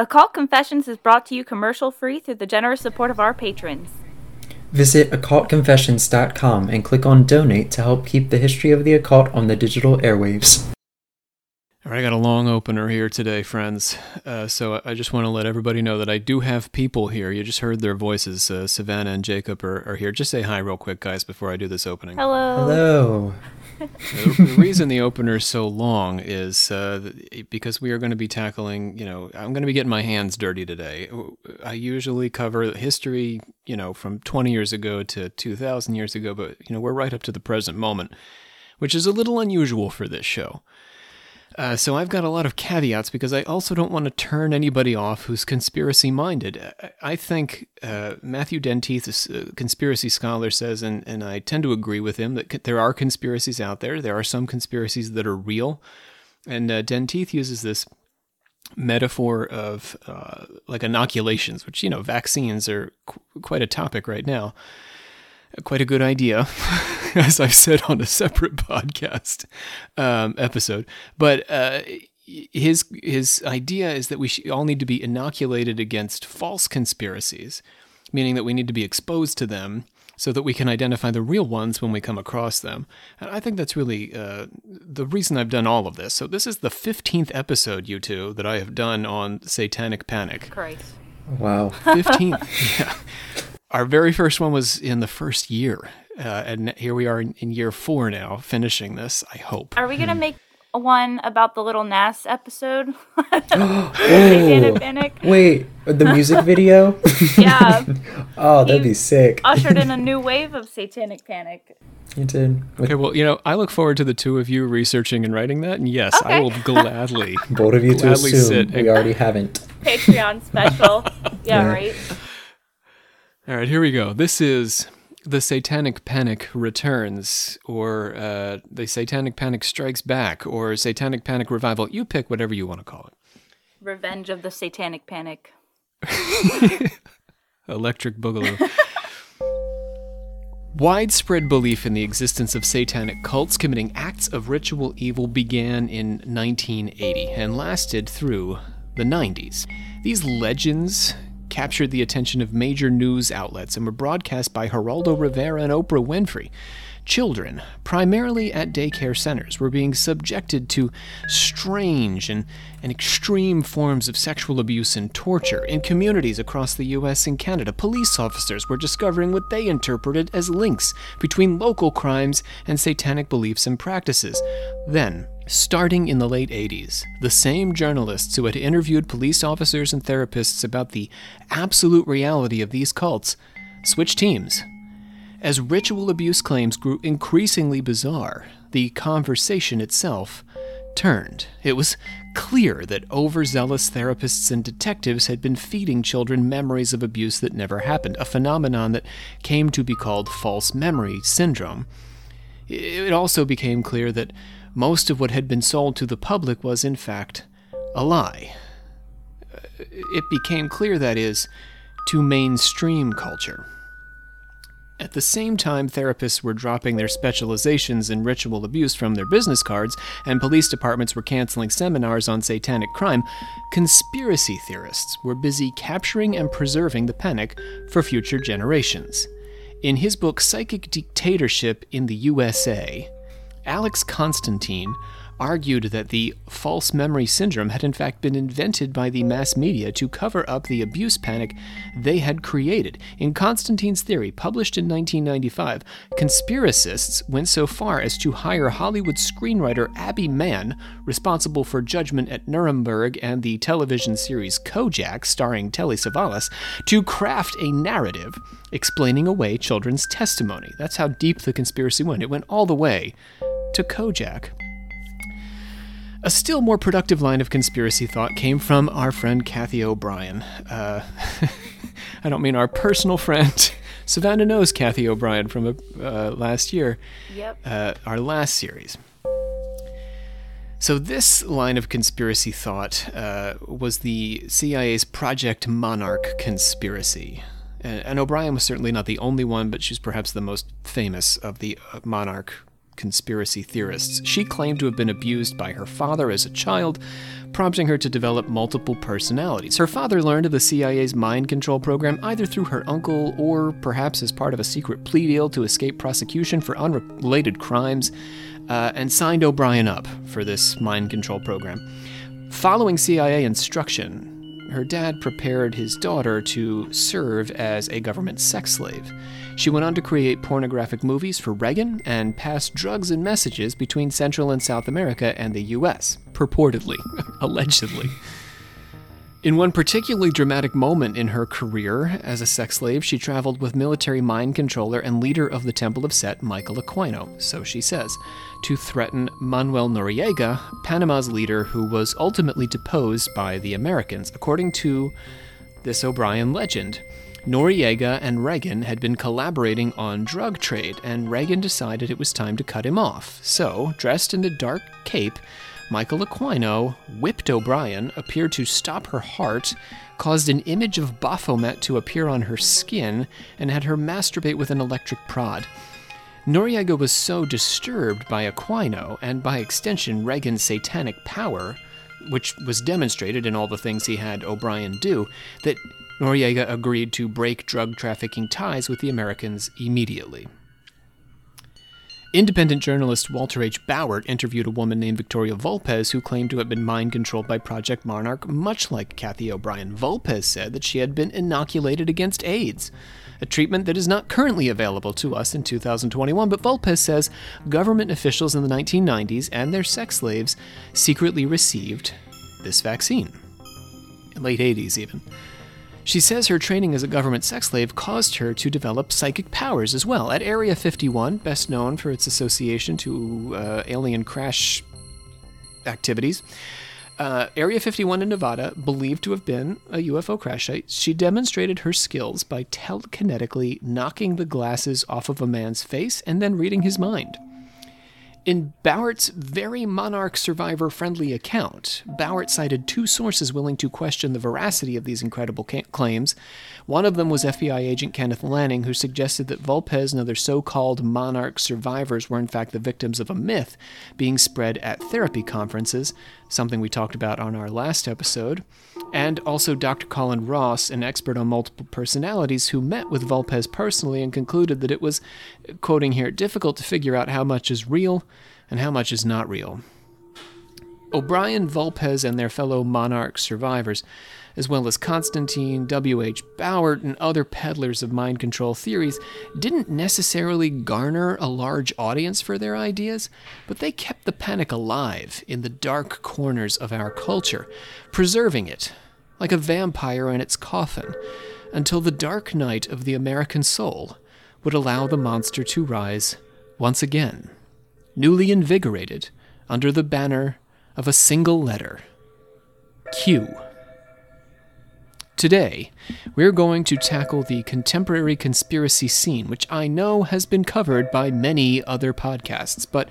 Occult Confessions is brought to you commercial-free through the generous support of our patrons. Visit occultconfessions.com and click on Donate to help keep the history of the occult on the digital airwaves. All right, I got a long opener here today, friends. So I just want to let everybody know that I do have people here. You just heard their voices. Savannah and Jacob are here. Just say hi real quick, guys, before I do this opening. Hello. The reason the opener is so long is because we are going to be tackling, I'm going to be getting my hands dirty today. I usually cover history, from 20 years ago to 2,000 years ago, but, we're right up to the present moment, which is a little unusual for this show. So I've got a lot of caveats because I also don't want to turn anybody off who's conspiracy-minded. I think Matthew Dentith, a conspiracy scholar, says, and I tend to agree with him, that there are conspiracies out there. There are some conspiracies that are real. And Dentith uses this metaphor of like inoculations, which, vaccines are quite a topic right now. Quite a good idea, as I've said on a separate podcast episode. But his idea is that we all need to be inoculated against false conspiracies, meaning that we need to be exposed to them so that we can identify the real ones when we come across them. And I think that's really the reason I've done all of this. So this is the 15th episode, you two, that I have done on Satanic Panic. Christ. Wow. 15th. Yeah. Our very first one was in the first year, and here we are in year 4 now, finishing this, I hope. Are we going to make one about the Little Nas episode? Oh, wait, the music video? Yeah. Oh, that'd be sick. Ushered in a new wave of Satanic Panic. You did. Okay, well, I look forward to the two of you researching and writing that, and yes, okay. I will gladly both of you to assume sit we already haven't. Patreon special. Yeah, right? All right, here we go. This is The Satanic Panic Returns, or The Satanic Panic Strikes Back, or Satanic Panic Revival. You pick whatever you want to call it. Revenge of the Satanic Panic. Electric Boogaloo. Widespread belief in the existence of satanic cults committing acts of ritual evil began in 1980 and lasted through the 90s. These legends captured the attention of major news outlets and were broadcast by Geraldo Rivera and Oprah Winfrey. Children, primarily at daycare centers, were being subjected to strange and extreme forms of sexual abuse and torture. In communities across the U.S. and Canada, police officers were discovering what they interpreted as links between local crimes and satanic beliefs and practices. Then, starting in the late 80s, the same journalists who had interviewed police officers and therapists about the absolute reality of these cults switched teams. As ritual abuse claims grew increasingly bizarre, the conversation itself turned. It was clear that overzealous therapists and detectives had been feeding children memories of abuse that never happened, a phenomenon that came to be called false memory syndrome. It also became clear that most of what had been sold to the public was, in fact, a lie. It became clear, that is, to mainstream culture. At the same time, therapists were dropping their specializations in ritual abuse from their business cards, and police departments were canceling seminars on satanic crime. Conspiracy theorists were busy capturing and preserving the panic for future generations. In his book, Psychic Dictatorship in the USA, Alex Constantine argued that the false memory syndrome had in fact been invented by the mass media to cover up the abuse panic they had created. In Constantine's theory, published in 1995, conspiracists went so far as to hire Hollywood screenwriter Abby Mann, responsible for Judgment at Nuremberg and the television series Kojak, starring Telly Savalas, to craft a narrative explaining away children's testimony. That's how deep the conspiracy went. It went all the way to Kojak. A still more productive line of conspiracy thought came from our friend Kathy O'Brien. I don't mean our personal friend. Savannah knows Kathy O'Brien from last year, yep. Our last series. So this line of conspiracy thought was the CIA's Project Monarch conspiracy. And O'Brien was certainly not the only one, but she's perhaps the most famous of the Monarch conspiracy theorists. She claimed to have been abused by her father as a child, prompting her to develop multiple personalities. Her father learned of the CIA's mind control program either through her uncle or perhaps as part of a secret plea deal to escape prosecution for unrelated crimes, and signed O'Brien up for this mind control program. Following CIA instruction, her dad prepared his daughter to serve as a government sex slave. She went on to create pornographic movies for Reagan and pass drugs and messages between Central and South America and the US, purportedly, allegedly. In one particularly dramatic moment in her career as a sex slave, she traveled with military mind controller and leader of the Temple of Set, Michael Aquino, so she says, to threaten Manuel Noriega, Panama's leader who was ultimately deposed by the Americans. According to this O'Brien legend, Noriega and Reagan had been collaborating on drug trade, and Reagan decided it was time to cut him off. So, dressed in a dark cape, Michael Aquino whipped O'Brien, appeared to stop her heart, caused an image of Baphomet to appear on her skin, and had her masturbate with an electric prod. Noriega was so disturbed by Aquino, and by extension Reagan's satanic power, which was demonstrated in all the things he had O'Brien do, that Noriega agreed to break drug trafficking ties with the Americans immediately. Independent journalist Walter H. Bowart interviewed a woman named Victoria Volpes who claimed to have been mind-controlled by Project Monarch, much like Kathy O'Brien. Volpes said that she had been inoculated against AIDS, a treatment that is not currently available to us in 2021, but Volpes says government officials in the 1990s and their sex slaves secretly received this vaccine, late 80s even. She says her training as a government sex slave caused her to develop psychic powers as well. At Area 51, best known for its association to alien crash activities, Area 51 in Nevada, believed to have been a UFO crash site, she demonstrated her skills by telekinetically knocking the glasses off of a man's face and then reading his mind. In Bowert's very Monarch survivor-friendly account, Bowart cited two sources willing to question the veracity of these incredible claims. One of them was FBI agent Kenneth Lanning, who suggested that Volpes and other so-called Monarch survivors were in fact the victims of a myth being spread at therapy conferences, something we talked about on our last episode. And also Dr. Colin Ross, an expert on multiple personalities, who met with Volpes personally and concluded that it was, quoting here, difficult to figure out how much is real and how much is not real. O'Brien, Volpes, and their fellow Monarch survivors, as well as Constantine, W.H. Bowart, and other peddlers of mind control theories, didn't necessarily garner a large audience for their ideas, but they kept the panic alive in the dark corners of our culture, preserving it like a vampire in its coffin, until the dark night of the American soul would allow the monster to rise once again, newly invigorated under the banner of a single letter, Q. Today, we're going to tackle the contemporary conspiracy scene, which I know has been covered by many other podcasts, but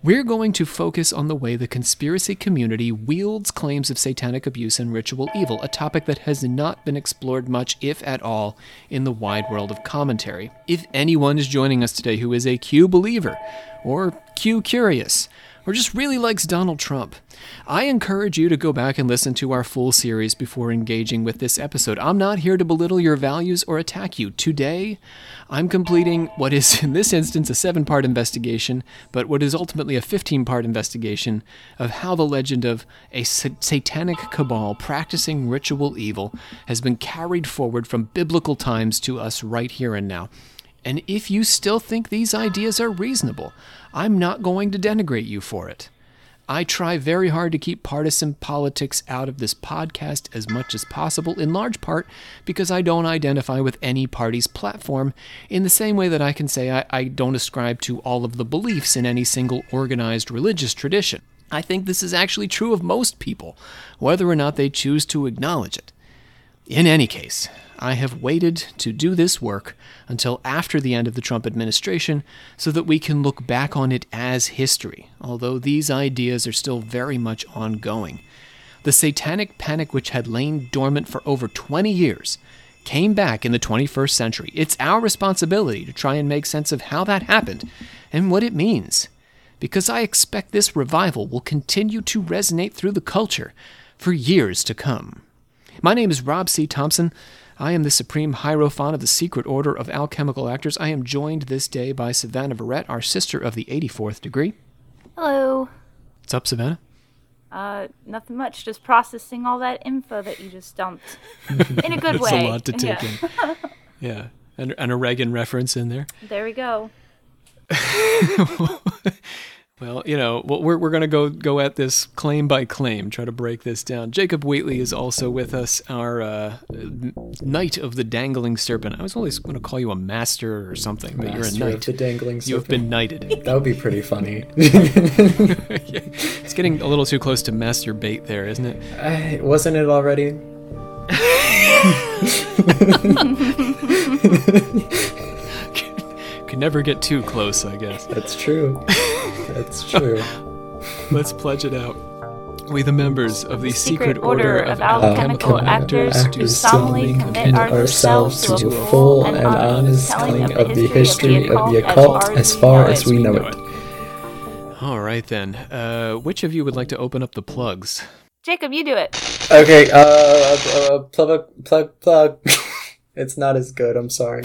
we're going to focus on the way the conspiracy community wields claims of satanic abuse and ritual evil, a topic that has not been explored much, if at all, in the wide world of commentary. If anyone is joining us today who is a Q believer, or Q curious, or just really likes Donald Trump, I encourage you to go back and listen to our full series before engaging with this episode. I'm not here to belittle your values or attack you. Today, I'm completing what is, in this instance, a 7-part investigation, but what is ultimately a 15-part investigation of how the legend of a satanic cabal practicing ritual evil has been carried forward from biblical times to us right here and now. And if you still think these ideas are reasonable, I'm not going to denigrate you for it. I try very hard to keep partisan politics out of this podcast as much as possible, in large part because I don't identify with any party's platform, in the same way that I can say I don't ascribe to all of the beliefs in any single organized religious tradition. I think this is actually true of most people, whether or not they choose to acknowledge it. In any case, I have waited to do this work until after the end of the Trump administration so that we can look back on it as history, although these ideas are still very much ongoing. The satanic panic, which had lain dormant for over 20 years, came back in the 21st century. It's our responsibility to try and make sense of how that happened and what it means. because I expect this revival will continue to resonate through the culture for years to come. My name is Rob C. Thompson. I am the Supreme Hierophant of the Secret Order of Alchemical Actors. I am joined this day by Savannah Verrett, our sister of the 84th degree. Hello. What's up, Savannah? Nothing much. Just processing all that info that you just dumped. In a good way. It's a lot to take in. Yeah. An O'Regan reference in there. There we go. Well, you know, we're going to go at this claim by claim, try to break this down. Jacob Wheatley is also with us, our Knight of the Dangling Serpent. I was always going to call you a master or something, but master you're a knight. Of the Dangling Serpent. You've been knighted. That would be pretty funny. It's getting a little too close to masturbate there, isn't it? Wasn't it already? Could never get too close, I guess. That's true. That's true. Let's pledge it out. We, the members of the Secret Order of Alchemical Actors, do solemnly commit ourselves to a full and honest telling of the history of the occult as far as we know it. All right, then. Which of you would like to open up the plugs? Jacob, you do it. Okay, plug. It's not as good, I'm sorry.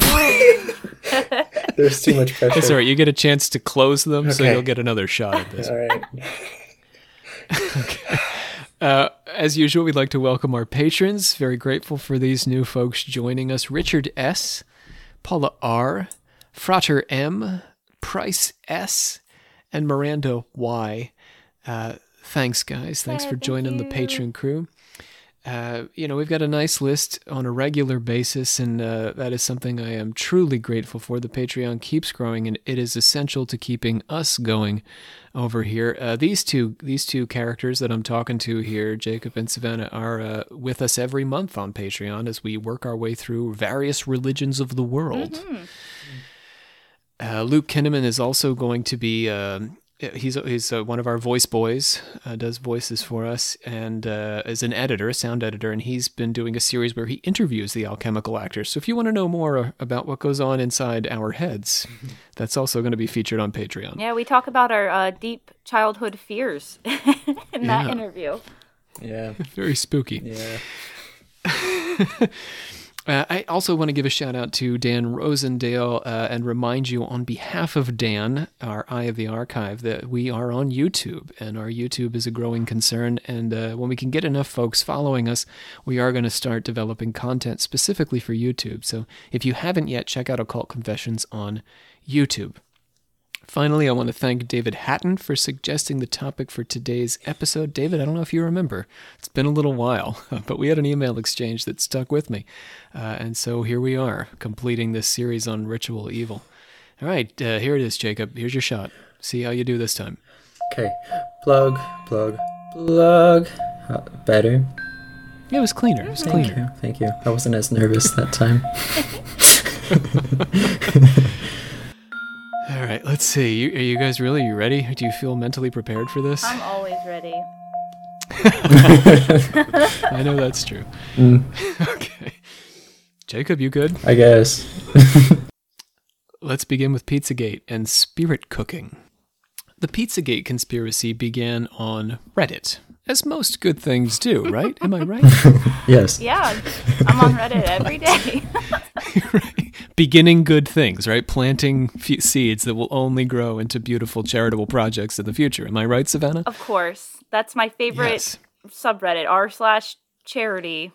There's too much pressure. That's all right. You get a chance to close them, okay. So you'll get another shot at this. All right. Okay. As usual, we'd like to welcome our patrons. Very grateful for these new folks joining us. Richard S., Paula R., Frater M., Price S., and Miranda Y. Thanks, guys. Thanks for joining the patron crew. We've got a nice list on a regular basis, and that is something I am truly grateful for. The Patreon keeps growing, and it is essential to keeping us going over here. These two characters that I'm talking to here, Jacob and Savannah, are with us every month on Patreon as we work our way through various religions of the world. Mm-hmm. Luke Kinnaman is also going to be... He's one of our voice boys, does voices for us, and is an editor, a sound editor, and he's been doing a series where he interviews the alchemical actors. So if you want to know more about what goes on inside our heads, that's also going to be featured on Patreon. Yeah, we talk about our deep childhood fears in that interview. Yeah. Very spooky. Yeah. I also want to give a shout out to Dan Rosendale and remind you on behalf of Dan, our Eye of the Archive, that we are on YouTube, and our YouTube is a growing concern. And when we can get enough folks following us, we are going to start developing content specifically for YouTube. So if you haven't yet, check out Occult Confessions on YouTube. Finally, I want to thank David Hatton for suggesting the topic for today's episode. David, I don't know if you remember. It's been a little while, but we had an email exchange that stuck with me. And so here we are, completing this series on ritual evil. All right, here it is, Jacob. Here's your shot. See how you do this time. Okay. Plug. Better? Yeah, it was cleaner. It was cleaner. Thank you. I wasn't as nervous that time. All right, let's see. Are you guys really ready? Do you feel mentally prepared for this? I'm always ready. I know that's true. Mm. Okay. Jacob, you good? I guess. Let's begin with Pizzagate and spirit cooking. The Pizzagate conspiracy began on Reddit, as most good things do, right? Am I right? Yes. Yeah, I'm on Reddit every day. Right. Beginning good things, right? Planting seeds that will only grow into beautiful charitable projects in the future. Am I right, Savannah? Of course. That's my favorite subreddit, r/charity.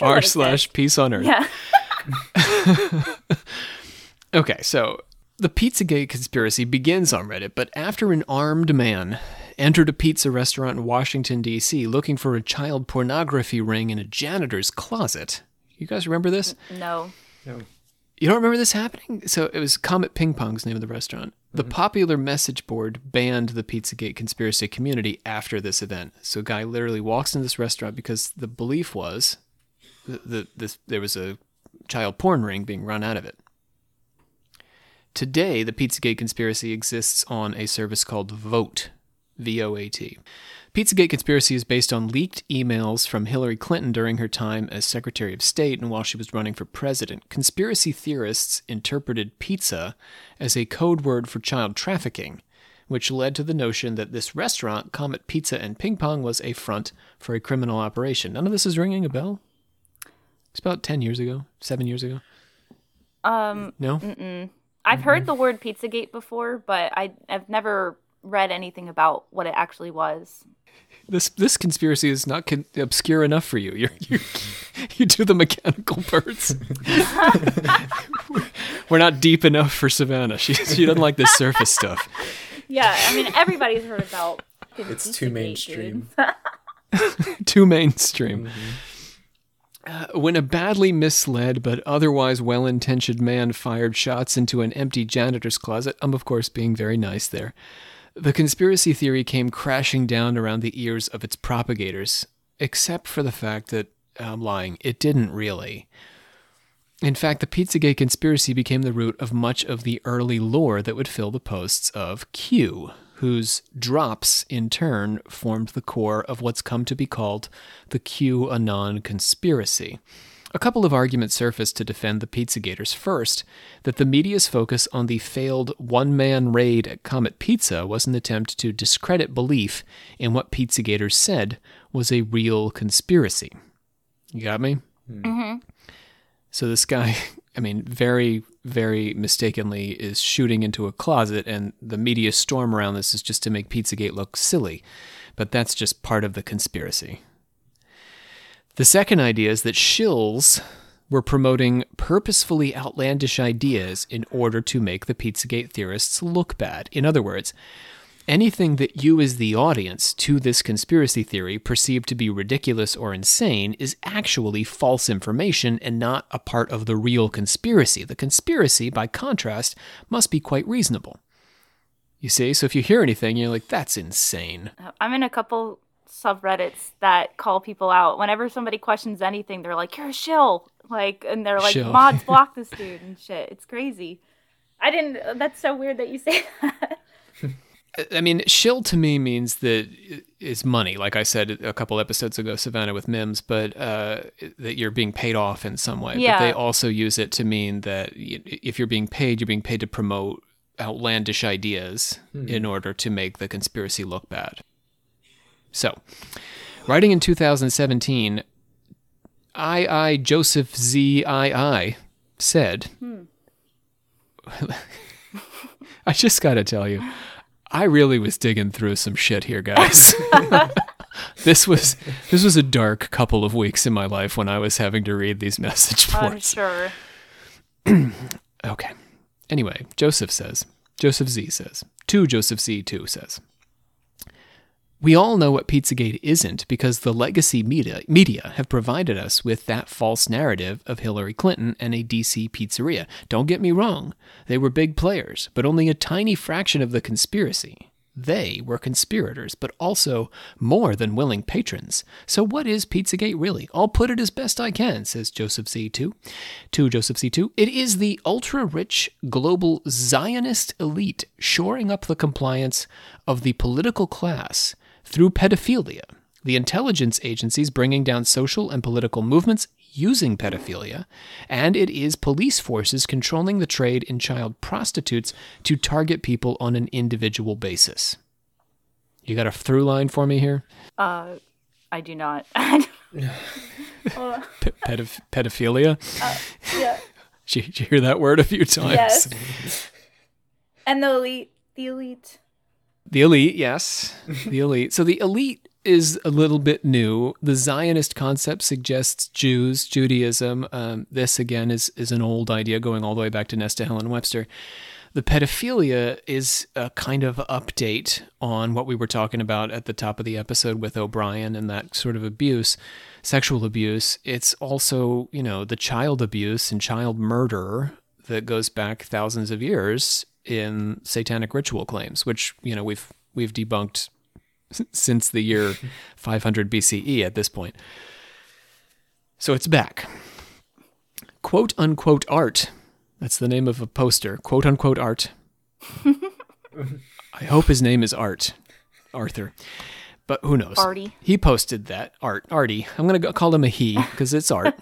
r/peace on earth. Yeah. Okay, so the Pizzagate conspiracy begins on Reddit, but after an armed man entered a pizza restaurant in Washington, D.C., looking for a child pornography ring in a janitor's closet. You guys remember this? No. You don't remember this happening? So it was Comet Ping Pong's name of the restaurant. Mm-hmm. The popular message board banned the Pizzagate conspiracy community after this event. So a guy literally walks into this restaurant because the belief was there was a child porn ring being run out of it. Today, the Pizzagate conspiracy exists on a service called Vote. V-O-A-T. Pizzagate conspiracy is based on leaked emails from Hillary Clinton during her time as Secretary of State and while she was running for president. Conspiracy theorists interpreted pizza as a code word for child trafficking, which led to the notion that this restaurant, Comet Pizza and Ping Pong, was a front for a criminal operation. None of this is ringing a bell? It's about 10 years ago, 7 years ago. No? Mm-mm. I've heard the word Pizzagate before, but I've never read anything about what it actually was. This conspiracy is not obscure enough for you. You do the mechanical birds. We're not deep enough for Savannah. She doesn't like this surface stuff. Yeah, I mean, everybody's heard about Pizzagate. It's too mainstream. Too mainstream. Mm-hmm. When a badly misled but otherwise well-intentioned man fired shots into an empty janitor's closet, I'm of course being very nice there, the conspiracy theory came crashing down around the ears of its propagators, except for the fact that, I'm lying, it didn't really. In fact, the Pizzagate conspiracy became the root of much of the early lore that would fill the posts of Q, whose drops, in turn, formed the core of what's come to be called the QAnon conspiracy. A couple of arguments surfaced to defend the Pizzagators. First, that the media's focus on the failed one-man raid at Comet Pizza was an attempt to discredit belief in what Pizzagators said was a real conspiracy. You got me? Mm-hmm. So this guy, I mean, very, very mistakenly is shooting into a closet, and the media storm around this is just to make Pizzagate look silly. But that's just part of the conspiracy. The second idea is that shills were promoting purposefully outlandish ideas in order to make the Pizzagate theorists look bad. In other words, anything that you as the audience to this conspiracy theory perceive to be ridiculous or insane is actually false information and not a part of the real conspiracy. The conspiracy, by contrast, must be quite reasonable. You see? So if you hear anything, you're like, that's insane. I'm in a couple subreddits that call people out. Whenever somebody questions anything, they're like, you're a shill. Like, and they're like, shill. Mods block this dude and shit. It's crazy. That's so weird that you say that. I mean, shill to me means that it's money, like I said a couple episodes ago, Savannah with Mims, but that you're being paid off in some way. Yeah. But they also use it to mean that if you're being paid to promote outlandish ideas in order to make the conspiracy look bad. So, writing in 2017, I Joseph Z. I said, I just got to tell you, I really was digging through some shit here, guys. This was a dark couple of weeks in my life when I was having to read these message boards. I'm sure. Okay. Anyway, Joseph Z says, to Joseph Z too says, we all know what Pizzagate isn't because the legacy media have provided us with that false narrative of Hillary Clinton and a D.C. pizzeria. Don't get me wrong, they were big players, but only a tiny fraction of the conspiracy. They were conspirators, but also more than willing patrons. So what is Pizzagate really? I'll put it as best I can, says Joseph C2. To Joseph C2, it is the ultra-rich global Zionist elite shoring up the compliance of the political class through pedophilia, the intelligence agencies bringing down social and political movements using pedophilia, and it is police forces controlling the trade in child prostitutes to target people on an individual basis. You got a through line for me here? I do not. Pedophilia? Yeah. Did you hear that word a few times? Yes. And the elite. The elite, yes. The elite. So the elite is a little bit new. The Zionist concept suggests Jews, Judaism. This, again, is an old idea going all the way back to Nesta Helen Webster. The pedophilia is a kind of update on what we were talking about at the top of the episode with O'Brien and that sort of abuse, sexual abuse. It's also, the child abuse and child murder that goes back thousands of years in satanic ritual claims, which, we've debunked since the year 500 BCE at this point. So it's back. Quote unquote art. That's the name of a poster. Quote unquote art. I hope his name is Art. Arthur. But who knows? Artie. He posted that. Artie. I'm going to call him a he because it's Art.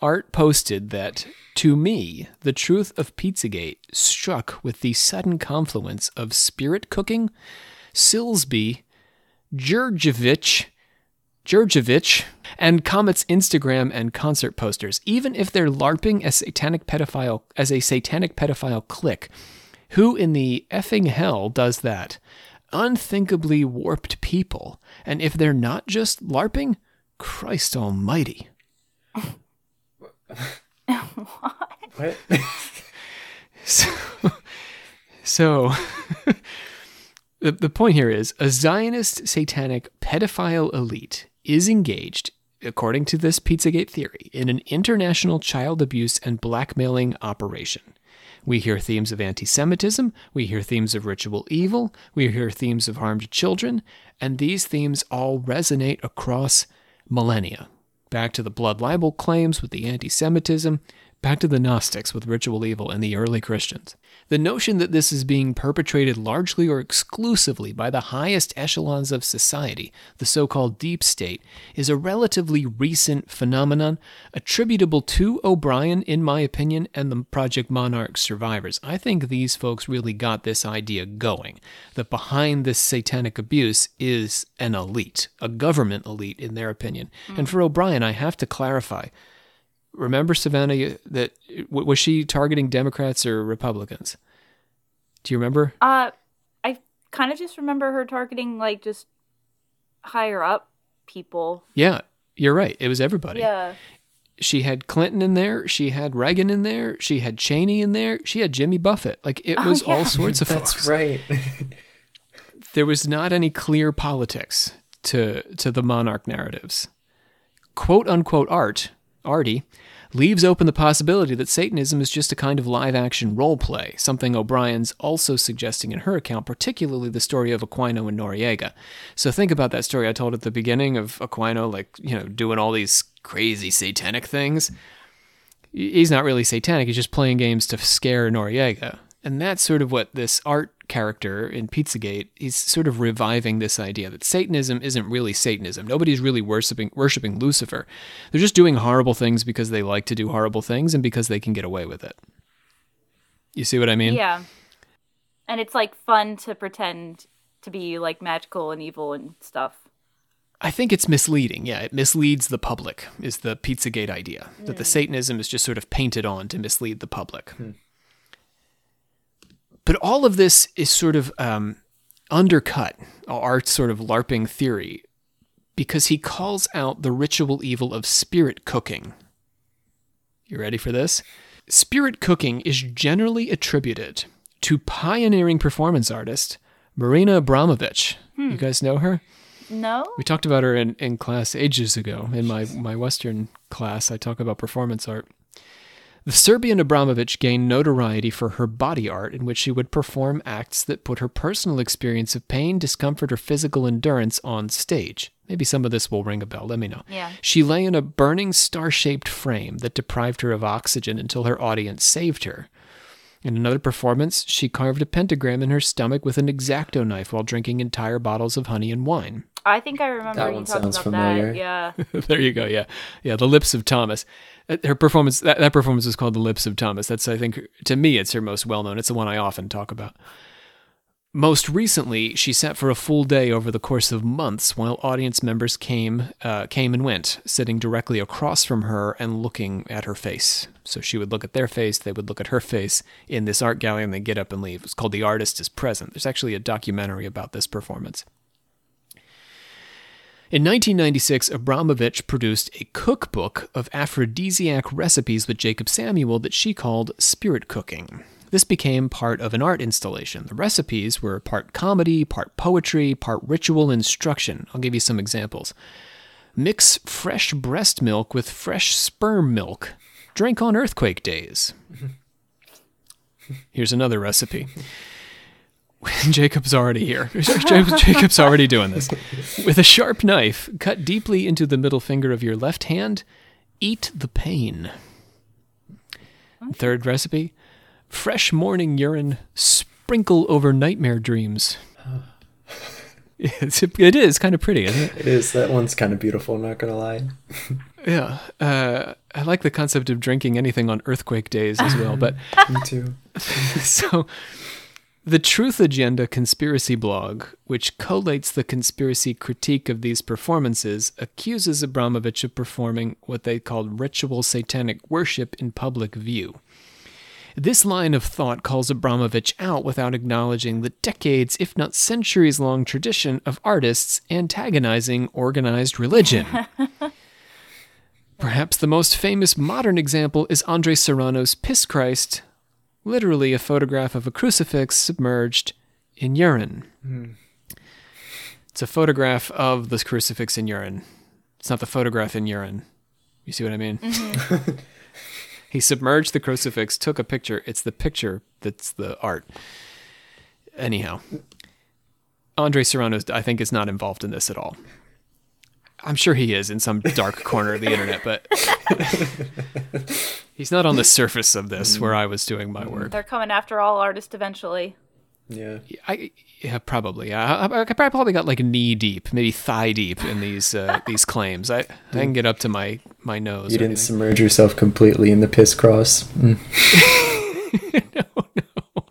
Art posted that, to me, the truth of Pizzagate struck with the sudden confluence of Spirit Cooking, Silsby, Djurdjevic, and Comet's Instagram and concert posters, even if they're LARPing as a satanic pedophile clique. Who in the effing hell does that? Unthinkably warped people. And if they're not just LARPing, Christ almighty. What? So the point here is a Zionist satanic pedophile elite is engaged, according to this Pizzagate theory, in an international child abuse and blackmailing operation. We hear themes of anti-Semitism, we hear themes of ritual evil, we hear themes of harm to children, and these themes all resonate across millennia. Back to the blood libel claims with the anti-Semitism, back to the Gnostics with ritual evil and the early Christians. The notion that this is being perpetrated largely or exclusively by the highest echelons of society, the so-called deep state, is a relatively recent phenomenon attributable to O'Brien, in my opinion, and the Project Monarch survivors. I think these folks really got this idea going, that behind this satanic abuse is an elite, a government elite, in their opinion. Mm-hmm. And for O'Brien, I have to clarify. Remember, Savannah, that was she targeting Democrats or Republicans? Do you remember? I kind of just remember her targeting like just higher up people. Yeah, you're right. It was everybody. Yeah. She had Clinton in there. She had Reagan in there. She had Cheney in there. She had Jimmy Buffett. Like it was all sorts of folks. That's right. There was not any clear politics to the monarch narratives. Quote unquote Artie leaves open the possibility that Satanism is just a kind of live-action role play, something O'Brien's also suggesting in her account, particularly the story of Aquino and Noriega. So think about that story I told at the beginning of Aquino, like, you know, doing all these crazy satanic things. He's not really satanic, he's just playing games to scare Noriega. And that's sort of what this Art character in Pizzagate, he's sort of reviving this idea that Satanism isn't really Satanism. Nobody's really worshiping Lucifer. They're just doing horrible things because they like to do horrible things and because they can get away with it. You see what I mean? Yeah. And it's like fun to pretend to be like magical and evil and stuff. I think it's misleading. Yeah, it misleads the public is the Pizzagate idea. Mm. That the Satanism is just sort of painted on to mislead the public. Mm. But all of this is sort of undercut our sort of LARPing theory because he calls out the ritual evil of spirit cooking. You ready for this? Spirit cooking is generally attributed to pioneering performance artist Marina Abramović. Hmm. You guys know her? No. We talked about her in class ages ago. In my Western class, I talk about performance art. The Serbian Abramović gained notoriety for her body art in which she would perform acts that put her personal experience of pain, discomfort, or physical endurance on stage. Maybe some of this will ring a bell. Let me know. Yeah. She lay in a burning star-shaped frame that deprived her of oxygen until her audience saved her. In another performance, she carved a pentagram in her stomach with an X-Acto knife while drinking entire bottles of honey and wine. I think I remember you talking about familiar. That. Yeah. There you go. Yeah. Yeah. The Lips of Thomas. Her performance, that performance is called The Lips of Thomas. That's, I think, to me, it's her most well-known. It's the one I often talk about. Most recently, she sat for a full day over the course of months while audience members came and went, sitting directly across from her and looking at her face. So she would look at their face, they would look at her face in this art gallery, and they get up and leave. It's called The Artist is Present. There's actually a documentary about this performance. In 1996, Abramović produced a cookbook of aphrodisiac recipes with Jacob Samuel that she called Spirit Cooking. This became part of an art installation. The recipes were part comedy, part poetry, part ritual instruction. I'll give you some examples. Mix fresh breast milk with fresh sperm milk. Drink on earthquake days. Here's another recipe. Jacob's already here. Jacob's already doing this. With a sharp knife, cut deeply into the middle finger of your left hand. Eat the pain. Third recipe, fresh morning urine, sprinkle over nightmare dreams. It is kind of pretty, isn't it? It is. That one's kind of beautiful, I'm not going to lie. Yeah. I like the concept of drinking anything on earthquake days as well. But me too. So the Truth Agenda conspiracy blog, which collates the conspiracy critique of these performances, accuses Abramović of performing what they called ritual satanic worship in public view. This line of thought calls Abramović out without acknowledging the decades, if not centuries-long tradition of artists antagonizing organized religion. Perhaps the most famous modern example is Andre Serrano's Piss Christ, literally a photograph of a crucifix submerged in urine. Mm. It's a photograph of the crucifix in urine. It's not the photograph in urine. You see what I mean? Mm-hmm. He submerged the crucifix, took a picture. It's the picture that's the art. Anyhow, Andre Serrano, I think, is not involved in this at all. I'm sure he is in some dark corner of the internet, but he's not on the surface of this where I was doing my work. They're coming after all artists eventually. Yeah. Probably. I probably got like knee deep, maybe thigh deep in these claims. I can get up to my nose. You didn't submerge yourself completely in the piss cross. Mm.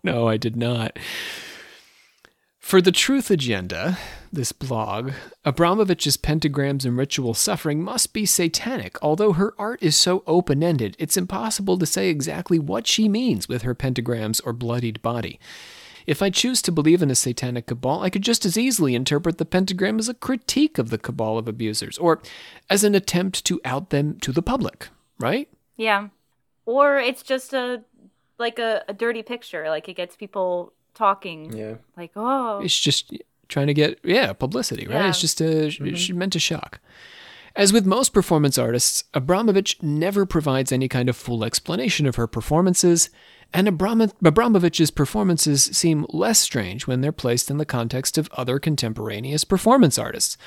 No, I did not. For the Truth Agenda, this blog, Abramovich's pentagrams and ritual suffering must be satanic, although her art is so open-ended, it's impossible to say exactly what she means with her pentagrams or bloodied body. If I choose to believe in a satanic cabal, I could just as easily interpret the pentagram as a critique of the cabal of abusers, or as an attempt to out them to the public, right? Yeah. Or it's just a dirty picture. Like, it gets people talking. Yeah. Like, oh. It's just trying to get, publicity, right? Yeah. It's just it's meant to shock. As with most performance artists, Abramović never provides any kind of full explanation of her performances, and Abramovich's performances seem less strange when they're placed in the context of other contemporaneous performance artists.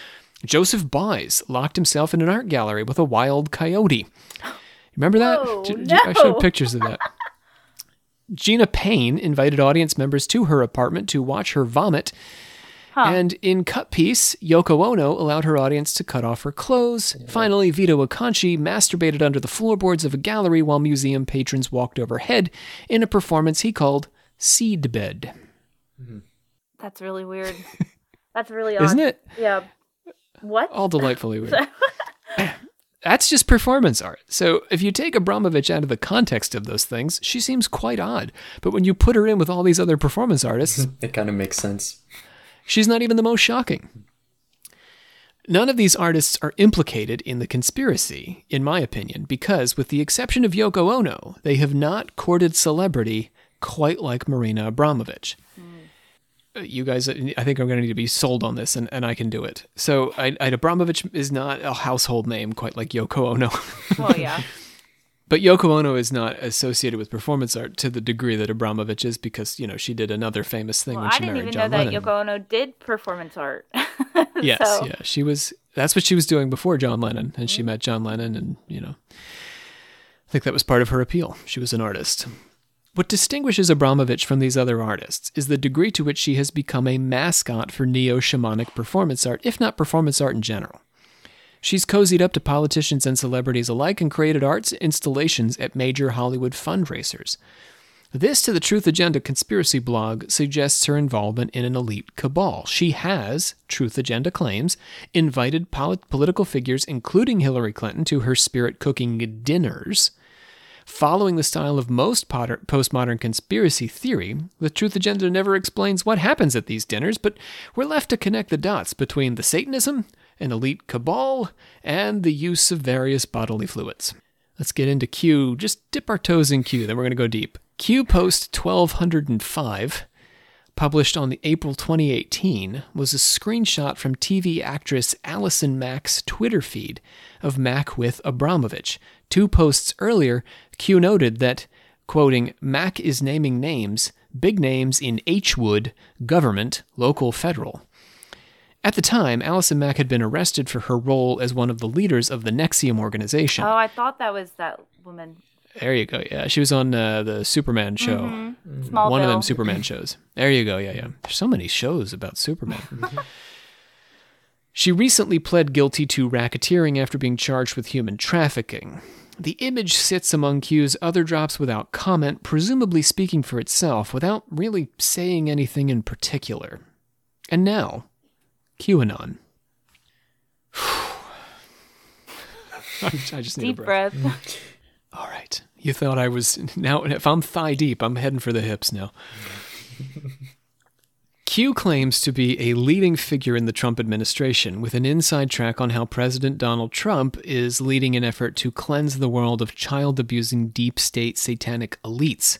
Joseph Beuys locked himself in an art gallery with a wild coyote. Remember that? Oh, no. I showed pictures of that. Gina Payne invited audience members to her apartment to watch her vomit. Huh. And in Cut Piece, Yoko Ono allowed her audience to cut off her clothes. Yeah. Finally, Vito Acconci masturbated under the floorboards of a gallery while museum patrons walked overhead in a performance he called Seedbed. Mm-hmm. That's really weird. That's really odd. Isn't it? Yeah. What? All delightfully weird. That's just performance art. So if you take Abramović out of the context of those things, she seems quite odd. But when you put her in with all these other performance artists... it kind of makes sense. She's not even the most shocking. None of these artists are implicated in the conspiracy, in my opinion, because with the exception of Yoko Ono, they have not courted celebrity quite like Marina Abramović. Mm. You guys, I think I'm going to need to be sold on this, and I can do it. So Abramović is not a household name quite like Yoko Ono. Well, yeah. But Yoko Ono is not associated with performance art to the degree that Abramović is because, you know, she did another famous thing when she married John Lennon. I didn't even know that Yoko Ono did performance art. Yes, so. Yeah. That's what she was doing before John Lennon, and she met John Lennon, and, you know, I think that was part of her appeal. She was an artist. What distinguishes Abramović from these other artists is the degree to which she has become a mascot for neo-shamanic performance art, if not performance art in general. She's cozied up to politicians and celebrities alike and created arts installations at major Hollywood fundraisers. This, to the Truth Agenda conspiracy blog, suggests her involvement in an elite cabal. She has, Truth Agenda claims, invited political figures, including Hillary Clinton, to her Spirit Cooking dinners. Following the style of most postmodern conspiracy theory, the Truth Agenda never explains what happens at these dinners, but we're left to connect the dots between the Satanism, an elite cabal, and the use of various bodily fluids. Let's get into Q. Just dip our toes in Q, then we're going to go deep. Q Post 1205, published on April 2018, was a screenshot from TV actress Allison Mack's Twitter feed of Mack with Abramović. 2 posts earlier, Q noted that, quoting, Mack is naming names, big names in H-Wood, government, local, federal. At the time, Allison Mack had been arrested for her role as one of the leaders of the Nexium organization. Oh, I thought that was that woman. There you go, yeah. She was on the Superman show. Mm-hmm. One of them Superman shows. There you go, yeah. There's so many shows about Superman. She recently pled guilty to racketeering after being charged with human trafficking. The image sits among Q's other drops without comment, presumably speaking for itself, without really saying anything in particular. And now, QAnon. I just need a breath. All right. You thought I was... Now, if I'm thigh deep, I'm heading for the hips now. Q claims to be a leading figure in the Trump administration, with an inside track on how President Donald Trump is leading an effort to cleanse the world of child-abusing deep state satanic elites.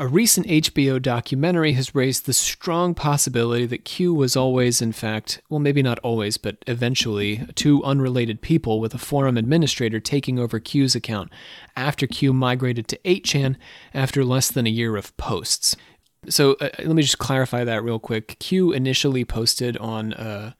A recent HBO documentary has raised the strong possibility that Q was always, in fact, well, maybe not always, but eventually, two unrelated people with a forum administrator taking over Q's account after Q migrated to 8chan after less than a year of posts. So let me just clarify that real quick. Q initially posted on, I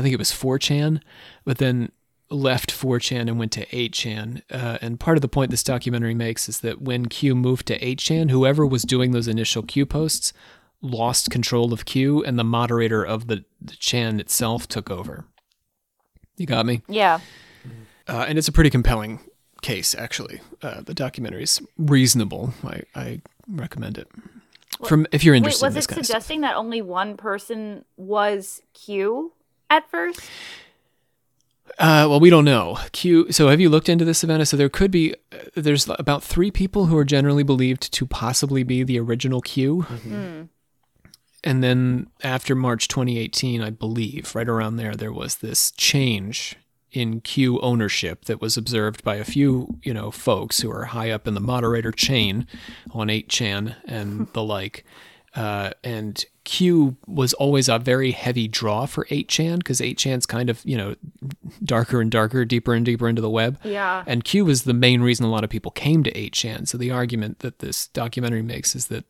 think it was 4chan, but then left 4chan and went to 8chan. And part of the point this documentary makes is that when Q moved to 8chan, whoever was doing those initial Q posts lost control of Q, and the moderator of the chan itself took over. You got me? Yeah. And it's a pretty compelling case, actually. The documentary is reasonable. I recommend it. From if you're interested in this kind of stuff. Was it suggesting that only one person was Q at first? Well, we don't know. Q. So have you looked into this, Savannah? So there could be, there's about three people who are generally believed to possibly be the original Q. Mm-hmm. Mm. And then after March 2018, I believe, right around there was this change in Q ownership that was observed by a few, folks who are high up in the moderator chain on 8chan and the like. And Q was always a very heavy draw for 8chan because 8chan's kind of, darker and darker, deeper and deeper into the web. Yeah. And Q was the main reason a lot of people came to 8chan. So the argument that this documentary makes is that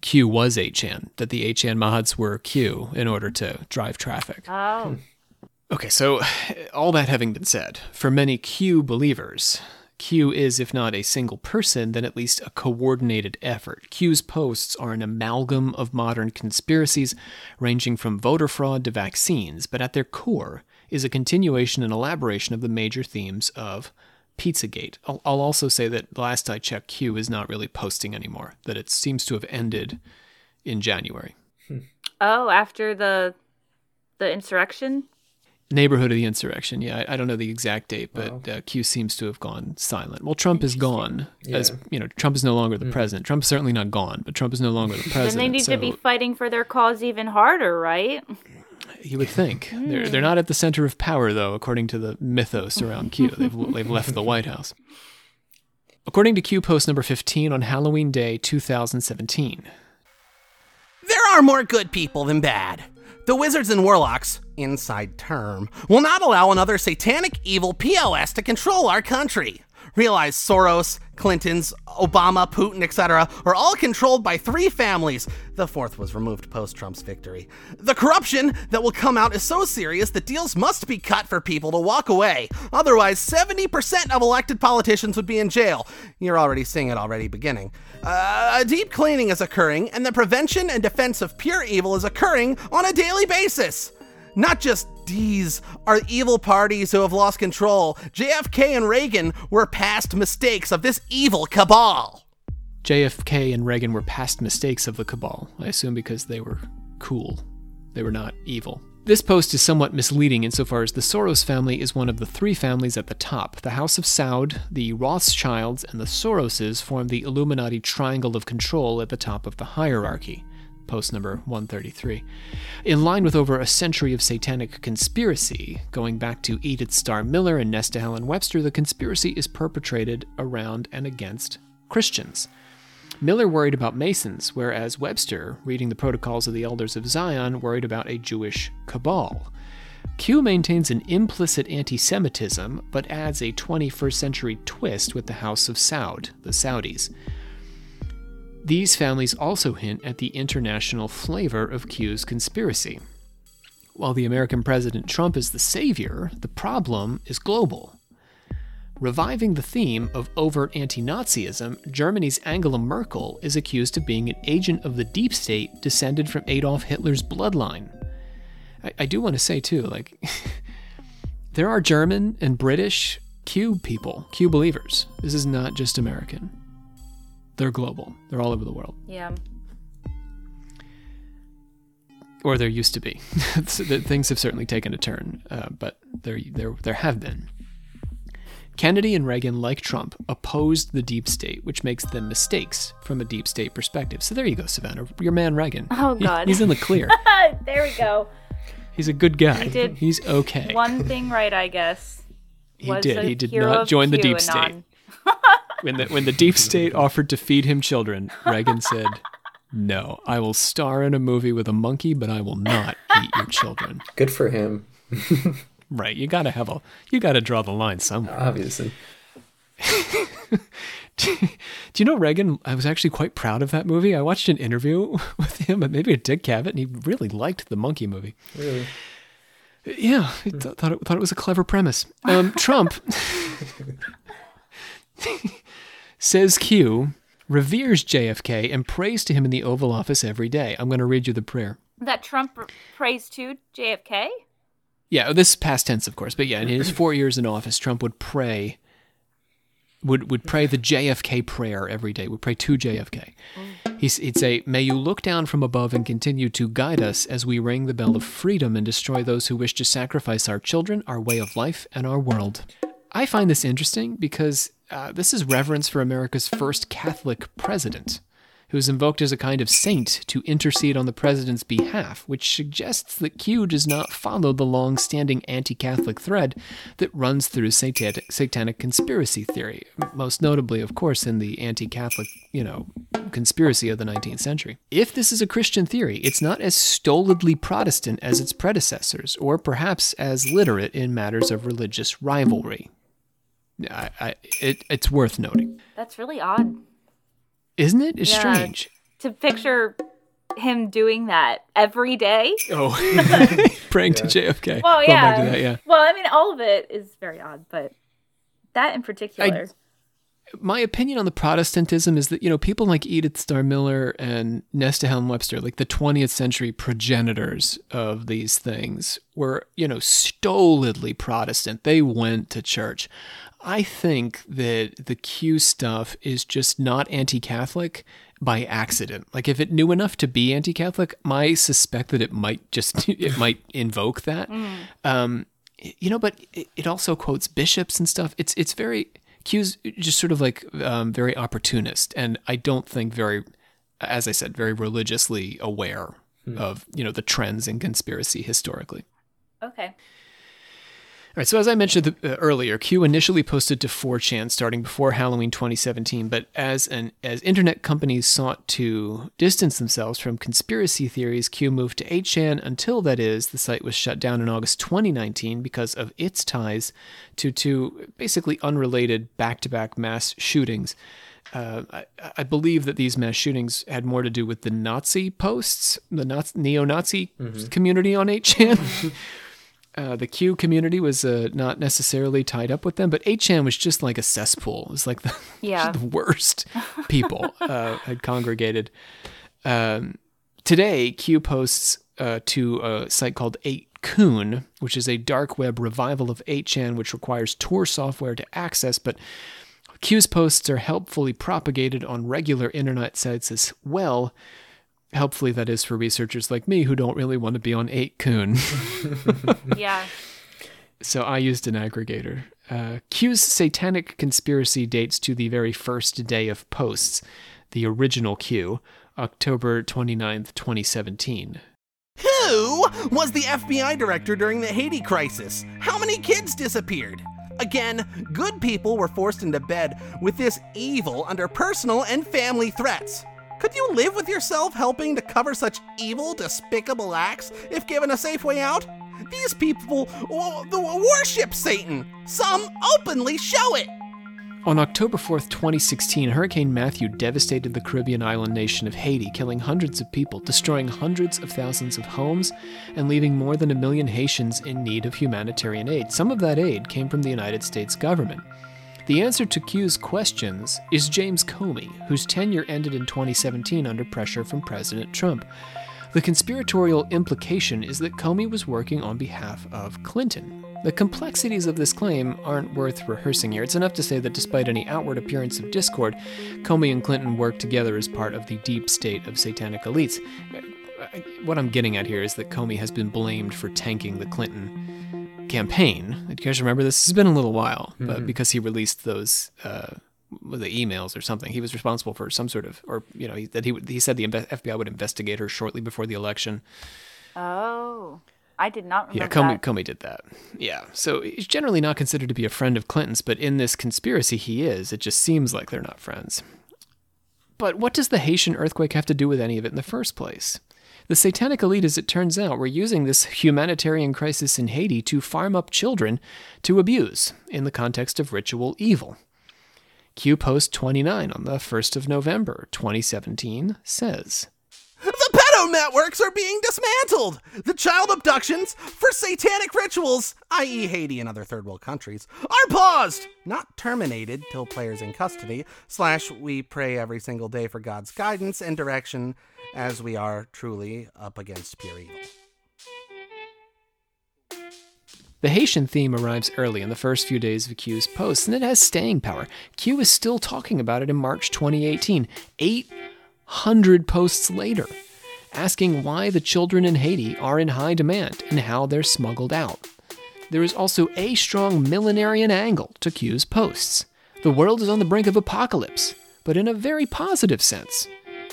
Q was 8chan, that the 8chan mods were Q in order to drive traffic. Oh. Okay, so all that having been said, for many Q believers, Q is, if not a single person, then at least a coordinated effort. Q's posts are an amalgam of modern conspiracies, ranging from voter fraud to vaccines, but at their core is a continuation and elaboration of the major themes of Pizzagate. I'll also say that last I checked, Q is not really posting anymore, that it seems to have ended in January. Oh, after the insurrection? Neighborhood of the insurrection. Yeah, I don't know the exact date, but Q seems to have gone silent. Well, Trump is gone. Yeah. As you know, Trump is no longer the president. Trump's certainly not gone, but Trump is no longer the president. Then they need to be fighting for their cause even harder, right? You would think. They're not at the center of power, though, according to the mythos around Q. They've left the White House. According to Q post number 15 on Halloween Day 2017. There are more good people than bad. The wizards and warlocks, inside term, will not allow another satanic evil POS to control our country. Realize Soros, Clintons, Obama, Putin, etc. are all controlled by three families. The fourth was removed post-Trump's victory. The corruption that will come out is so serious that deals must be cut for people to walk away. Otherwise, 70% of elected politicians would be in jail. You're already seeing it already beginning. A deep cleaning is occurring, and the prevention and defense of pure evil is occurring on a daily basis. Not just these are evil parties who have lost control. JFK and Reagan were past mistakes of this evil cabal. JFK and Reagan were past mistakes of the cabal. I assume because they were cool. They were not evil. This post is somewhat misleading insofar as the Soros family is one of the three families at the top. The House of Saud, the Rothschilds, and the Soroses form the Illuminati triangle of control at the top of the hierarchy. Post number 133. In line with over a century of satanic conspiracy, going back to Edith Starr Miller and Nesta Helen Webster, the conspiracy is perpetrated around and against Christians. Miller worried about Masons, whereas Webster, reading the Protocols of the Elders of Zion, worried about a Jewish cabal. Q maintains an implicit anti-Semitism, but adds a 21st century twist with the House of Saud, the Saudis. These families also hint at the international flavor of Q's conspiracy. While the American President Trump is the savior, the problem is global. Reviving the theme of overt anti-Nazism, Germany's Angela Merkel is accused of being an agent of the deep state descended from Adolf Hitler's bloodline. I do want to say too, like, there are German and British Q people, Q believers. This is not just American. They're global. They're all over the world. Yeah. Or there used to be. Things have certainly taken a turn, but there have been. Kennedy and Reagan, like Trump, opposed the deep state, which makes them mistakes from a deep state perspective. So there you go, Savannah. Your man Reagan. Oh, God. He's in the clear. There we go. He's a good guy. He did He's okay. One thing right, I guess. He did not join the deep state. When the deep state offered to feed him children, Reagan said, "No, I will star in a movie with a monkey, but I will not eat your children." Good for him. Right, you gotta draw the line somewhere. Obviously. Do you know Reagan? I was actually quite proud of that movie. I watched an interview with him, maybe a Dick Cavett, and he really liked the monkey movie. Really? Yeah, he thought it was a clever premise. Trump says Q reveres JFK and prays to him in the Oval Office every day. I'm going to read you the prayer. That Trump prays to JFK? Yeah, this is past tense, of course, but yeah, in his 4 years in office, Trump would pray, would pray the JFK prayer every day, would pray to JFK. He'd say, "May you look down from above and continue to guide us as we ring the bell of freedom and destroy those who wish to sacrifice our children, our way of life, and our world." I find this interesting because this is reverence for America's first Catholic president, who is invoked as a kind of saint to intercede on the president's behalf, which suggests that Q does not follow the long-standing anti-Catholic thread that runs through satanic conspiracy theory, most notably, of course, in the anti-Catholic, conspiracy of the 19th century. If this is a Christian theory, it's not as stolidly Protestant as its predecessors, or perhaps as literate in matters of religious rivalry. It's worth noting. That's really odd. Isn't it? It's strange. To picture him doing that every day. Oh, praying to JFK. Well, yeah. Back to that, yeah. Well, I mean, all of it is very odd, but that in particular. My opinion on the Protestantism is that, people like Edith Starr Miller and Nesta Helm Webster, like the 20th century progenitors of these things, were, stolidly Protestant. They went to church. I think that the Q stuff is just not anti-Catholic by accident. Like, if it knew enough to be anti-Catholic, I suspect that it might invoke that. Mm. But it also quotes bishops and stuff. It's very, Q's just sort of like very opportunist, and I don't think very, as I said, very religiously aware of, the trends in conspiracy historically. Okay. All right, so as I mentioned earlier, Q initially posted to 4chan starting before Halloween 2017, but as internet companies sought to distance themselves from conspiracy theories, Q moved to 8chan until, that is, the site was shut down in August 2019 because of its ties to two basically unrelated back-to-back mass shootings. I believe that these mass shootings had more to do with the Nazi posts, the neo-Nazi community on 8chan. The Q community was not necessarily tied up with them, but 8chan was just like a cesspool. It was like the worst people had congregated. Today, Q posts to a site called 8kun, which is a dark web revival of 8chan, which requires Tor software to access, but Q's posts are helpfully propagated on regular internet sites as well. Helpfully, that is for researchers like me who don't really want to be on 8kun. Yeah. So I used an aggregator. Q's satanic conspiracy dates to the very first day of posts, the original Q, October 29th, 2017. Who was the FBI director during the Haiti crisis? How many kids disappeared? Again, good people were forced into bed with this evil under personal and family threats. Could you live with yourself helping to cover such evil, despicable acts if given a safe way out? These people worship Satan. Some openly show it. On October 4th, 2016, Hurricane Matthew devastated the Caribbean island nation of Haiti, killing hundreds of people, destroying hundreds of thousands of homes, and leaving more than 1 million Haitians in need of humanitarian aid. Some of that aid came from the United States government. The answer to Q's questions is James Comey, whose tenure ended in 2017 under pressure from President Trump. The conspiratorial implication is that Comey was working on behalf of Clinton. The complexities of this claim aren't worth rehearsing here. It's enough to say that despite any outward appearance of discord, Comey and Clinton worked together as part of the deep state of satanic elites. What I'm getting at here is that Comey has been blamed for tanking the Clinton campaign. You guys remember this? It's been a little while, but because he released those the emails or something, he was responsible for some sort of, or you know, he said the FBI would investigate her shortly before the election. Oh. I did not remember that. Comey did that. Yeah. So he's generally not considered to be a friend of Clinton's, but in this conspiracy he is. It just seems like they're not friends. But what does the Haitian earthquake have to do with any of it in the first place? The satanic elite, as it turns out, were using this humanitarian crisis in Haiti to farm up children to abuse in the context of ritual evil. Q Post 29 on the 1st of November, 2017 says, "The pedo networks are being dismantled! The child abductions for satanic rituals, i.e. Haiti and other third world countries, are paused, not terminated till players in custody, / we pray every single day for God's guidance and direction as we are truly up against pure evil." The Haitian theme arrives early in the first few days of Q's posts, and it has staying power. Q is still talking about it in March 2018, 800 posts later, asking why the children in Haiti are in high demand and how they're smuggled out. There is also a strong millenarian angle to Q's posts. The world is on the brink of apocalypse, but in a very positive sense.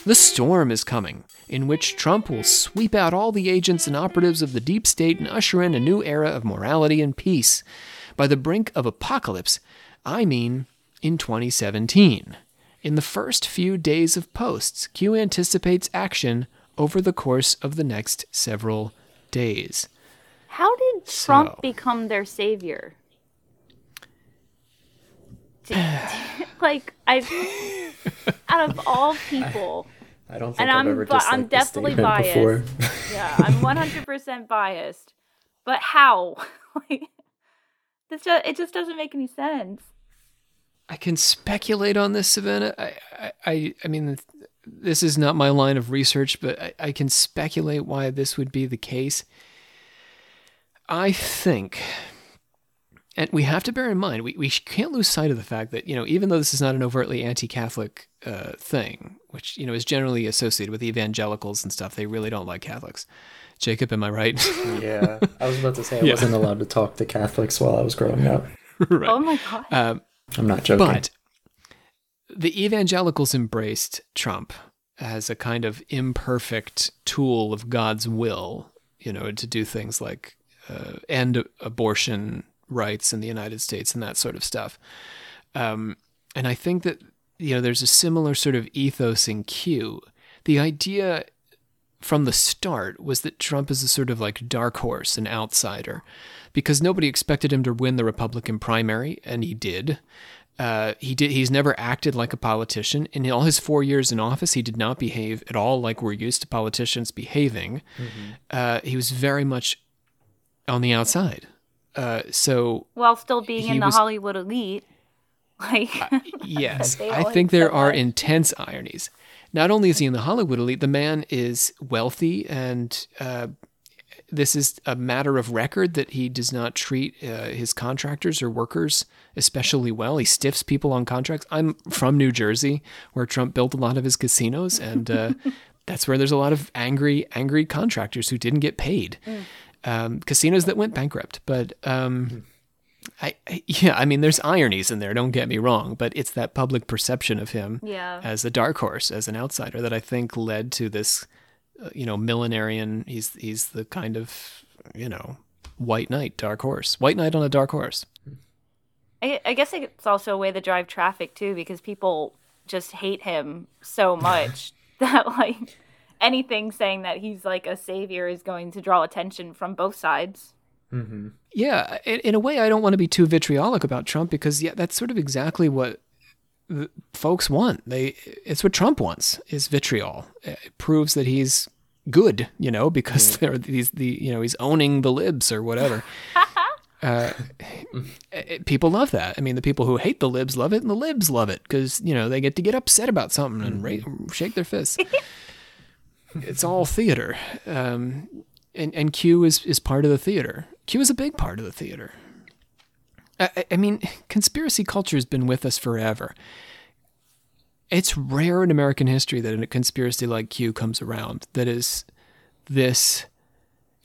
The storm is coming, in which Trump will sweep out all the agents and operatives of the deep state and usher in a new era of morality and peace. By the brink of apocalypse, I mean in 2017. In the first few days of posts, Q anticipates action over the course of the next several days. How did Trump become their savior? Out of all people, I don't think I've ever disliked I'm definitely biased. Before. Yeah, I'm 100% biased. But how? It just doesn't make any sense. I can speculate on this, Savannah. I mean, this is not my line of research, but I can speculate why this would be the case. I think, and we have to bear in mind, we can't lose sight of the fact that, you know, even though this is not an overtly anti-Catholic thing, which, you know, is generally associated with evangelicals and stuff, they really don't like Catholics. Jacob, am I right? Yeah, I was about to say I wasn't allowed to talk to Catholics while I was growing up. Right. Oh my God. I'm not joking. But the evangelicals embraced Trump as a kind of imperfect tool of God's will, you know, to do things like end abortion rights in the United States and that sort of stuff. And I think that, you know, there's a similar sort of ethos in Q. The idea from the start was that Trump is a sort of like dark horse, an outsider, because nobody expected him to win the Republican primary, and he did. He's never acted like a politician. In all his 4 years in office, he did not behave at all like we're used to politicians behaving. He was very much on the outside. While still being in the Hollywood elite. Yes, I think there are intense ironies. Not only is he in the Hollywood elite, the man is wealthy, and this is a matter of record that he does not treat his contractors or workers especially well. He stiffs people on contracts. I'm from New Jersey, where Trump built a lot of his casinos, and that's where there's a lot of angry contractors who didn't get paid. Casinos that went bankrupt. But I mean, there's ironies in there, don't get me wrong, but it's that public perception of him as a dark horse, as an outsider, that I think led to this, you know, millenarian, he's the kind of, you know, white knight, dark horse. White knight on a dark horse. I guess it's also a way to drive traffic, too, because people just hate him so much that, like, anything saying that he's, like, a savior is going to draw attention from both sides. Mm-hmm. Yeah, in a way, I don't want to be too vitriolic about Trump because, that's sort of exactly what folks want. It's what Trump wants is vitriol. It proves that he's good, you know, because he's owning the libs or whatever. People love that. I mean, the people who hate the libs love it, and the libs love it because, you know, they get to get upset about something and shake their fists. It's all theater. And Q is part of the theater. Q is a big part of the theater. I mean, conspiracy culture has been with us forever. It's rare in American history that a conspiracy like Q comes around that is this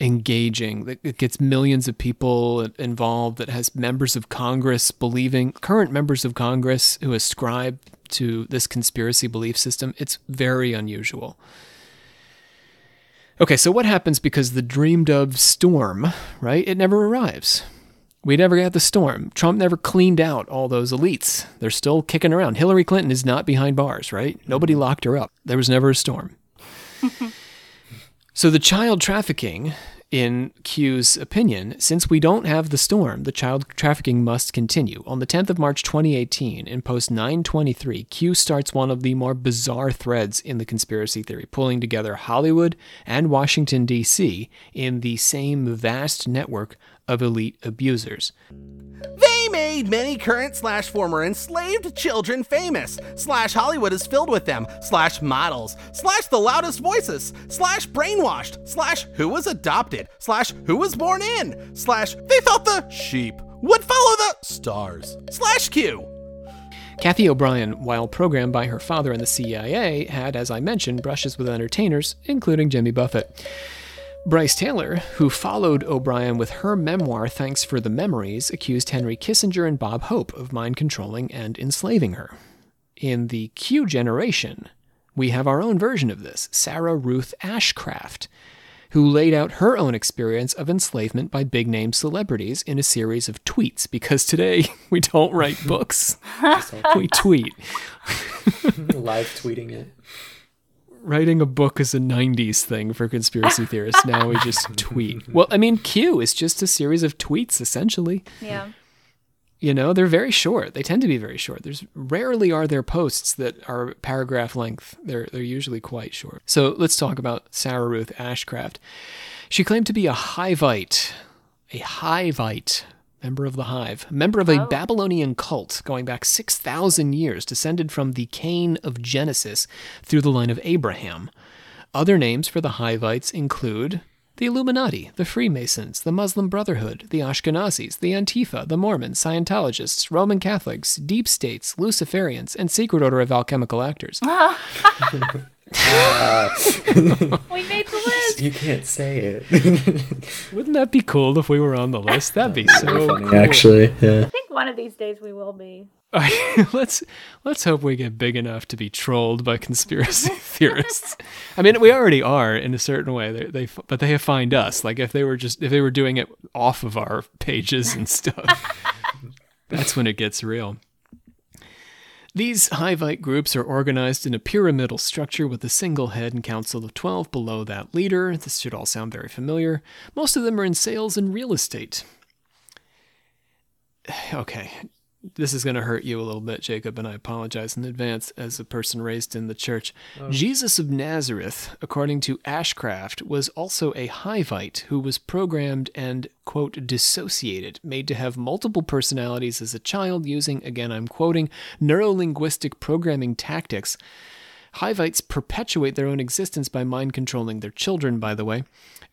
engaging, that it gets millions of people involved, that has members of Congress believing, current members of Congress who ascribe to this conspiracy belief system. It's very unusual. Okay, so what happens because the dreamed of storm, right? It never arrives. We never got the storm. Trump never cleaned out all those elites. They're still kicking around. Hillary Clinton is not behind bars, right? Nobody locked her up. There was never a storm. So the child trafficking, in Q's opinion, since we don't have the storm, the child trafficking must continue. On the 10th of March, 2018, in post 923, Q starts one of the more bizarre threads in the conspiracy theory, pulling together Hollywood and Washington, D.C. in the same vast network of elite abusers. They made many current/former enslaved children famous. / Hollywood is filled with them. / models. / the loudest voices. / brainwashed. / who was adopted. / who was born in. / they thought the sheep would follow the stars. / Q. Kathy O'Brien, while programmed by her father in the CIA, had, as I mentioned, brushes with entertainers, including Jimmy Buffett. Bryce Taylor, who followed O'Brien with her memoir, Thanks for the Memories, accused Henry Kissinger and Bob Hope of mind-controlling and enslaving her. In the Q generation, we have our own version of this, Sarah Ruth Ashcraft, who laid out her own experience of enslavement by big-name celebrities in a series of tweets, because today we don't write books, we tweet. Live tweeting it. Writing a book is a 90s thing for conspiracy theorists. Now we just tweet. Well, I mean, Q is just a series of tweets, essentially. Yeah. You know, they're very short. They tend to be very short. There's rarely are there posts that are paragraph length. They're usually quite short. So let's talk about Sarah Ruth Ashcraft. She claimed to be a Hivite. Member of the Hive, member of a Babylonian cult going back 6,000 years, descended from the Cain of Genesis through the line of Abraham. Other names for the Hivites include the Illuminati, the Freemasons, the Muslim Brotherhood, the Ashkenazis, the Antifa, the Mormons, Scientologists, Roman Catholics, Deep States, Luciferians, and Secret Order of Alchemical Actors. We made the list. You can't say it. Wouldn't that be cool if we were on the list? That'd be so funny. Cool. Actually, yeah. I think one of these days we will be. Let's hope we get big enough to be trolled by conspiracy theorists. I mean, we already are in a certain way. But they have fined us. Like if they were doing it off of our pages and stuff, that's when it gets real. These Hivite groups are organized in a pyramidal structure with a single head and council of 12 below that leader. This should all sound very familiar. Most of them are in sales and real estate. Okay, this is going to hurt you a little bit, Jacob, and I apologize in advance as a person raised in the church. Oh. Jesus of Nazareth, according to Ashcraft, was also a Hivite who was programmed and, quote, dissociated, made to have multiple personalities as a child using, again, I'm quoting, neurolinguistic programming tactics. Hivites perpetuate their own existence by mind-controlling their children, by the way.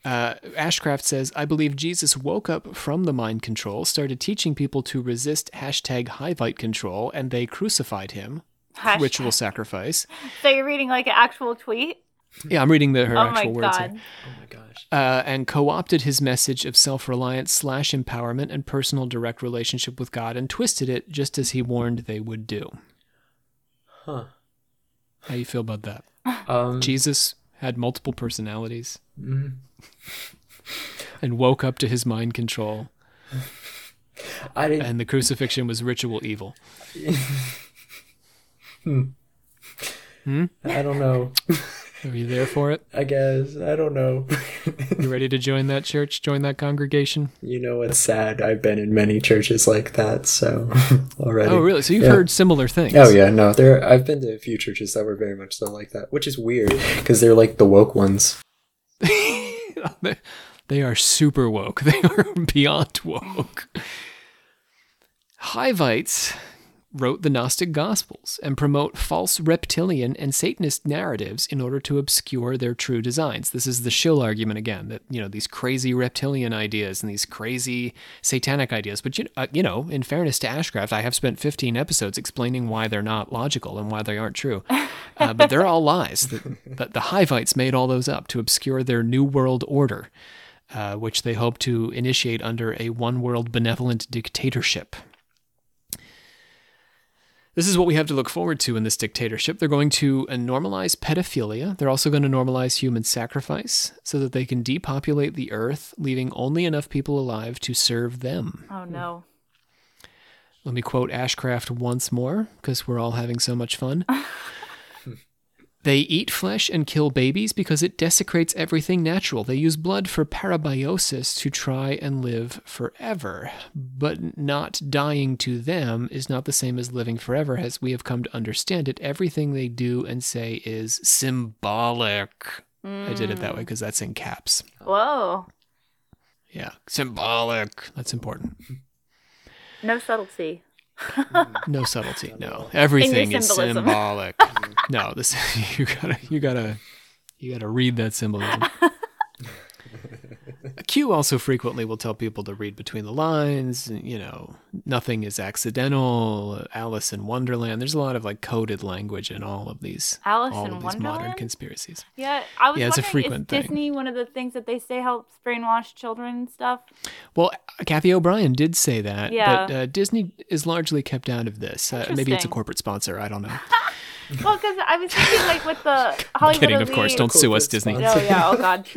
Ashcraft says, I believe Jesus woke up from the mind control, started teaching people to resist #HiviteControl, and they crucified him. Hashtag. Ritual sacrifice. So you're reading like an actual tweet? Yeah, I'm reading her actual words here. Oh my gosh. And co-opted his message of self-reliance / empowerment and personal direct relationship with God and twisted it just as he warned they would do. Huh. How you feel about that? Jesus had multiple personalities. Mm-hmm. And woke up to his mind control. And the crucifixion was ritual evil. I don't know. Are you there for it? I guess. I don't know. You ready to join that church? Join that congregation? You know what's sad? I've been in many churches like that, so already. Oh, really? So you've heard similar things? Oh, yeah. No, I've been to a few churches that were very much so like that, which is weird because they're like the woke ones. They are super woke. They are beyond woke. Hivites wrote the Gnostic Gospels and promote false reptilian and Satanist narratives in order to obscure their true designs. This is the shill argument again, that, you know, these crazy reptilian ideas and these crazy satanic ideas. But, you know, in fairness to Ashcraft, I have spent 15 episodes explaining why they're not logical and why they aren't true. But they're all lies. The Hivites made all those up to obscure their New World Order, which they hope to initiate under a one-world benevolent dictatorship. This is what we have to look forward to in this dictatorship. They're going to normalize pedophilia. They're also going to normalize human sacrifice so that they can depopulate the earth, leaving only enough people alive to serve them. Oh, no. Let me quote Ashcraft once more, because we're all having so much fun. They eat flesh and kill babies because it desecrates everything natural. They use blood for parabiosis to try and live forever. But not dying to them is not the same as living forever, as we have come to understand it. Everything they do and say is symbolic. I did it that way because that's in caps. Whoa. Yeah, symbolic. That's important. No subtlety. No subtlety. No, everything is symbolic. No, this you gotta read that symbolism. Q also frequently will tell people to read between the lines. You know, nothing is accidental. Alice in Wonderland. There's a lot of like coded language in all of these. Alice in Wonderland? Modern conspiracies. Yeah, I was wondering, it's a frequent thing. Disney, one of the things that they say helps brainwash children and stuff. Well, Kathy O'Brien did say that. Yeah. But Disney is largely kept out of this. Maybe it's a corporate sponsor. I don't know. Well, because I was thinking, like, with the Hollywood kidding, elite, of course. Don't sue us, Disney. No, yeah. Oh, God.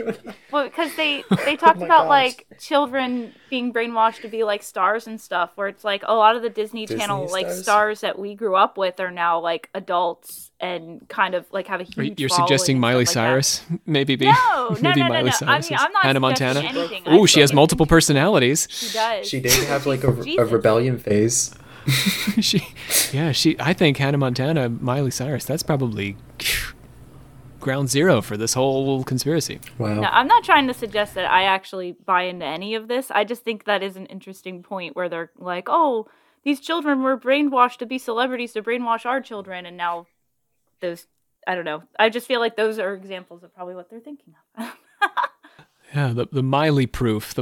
Well, because they talked about, like, children being brainwashed to be, like, stars and stuff, where it's, like, a lot of the Disney Channel, like, stars that we grew up with are now, like, adults and kind of, like, have a huge You're suggesting Miley Cyrus? That. Maybe be. No. Miley Cyrus. I mean, I'm not Hannah Montana. Anything. Ooh, she has multiple personalities. She does. She did have, like, a rebellion phase. I think Hannah Montana, Miley Cyrus, that's probably ground zero for this whole conspiracy. Wow. No, I'm not trying to suggest that I actually buy into any of this. I just think that is an interesting point where they're like, oh, these children were brainwashed to be celebrities to brainwash our children. And now those, I don't know. I just feel like those are examples of probably what they're thinking of. Yeah, the Miley proof for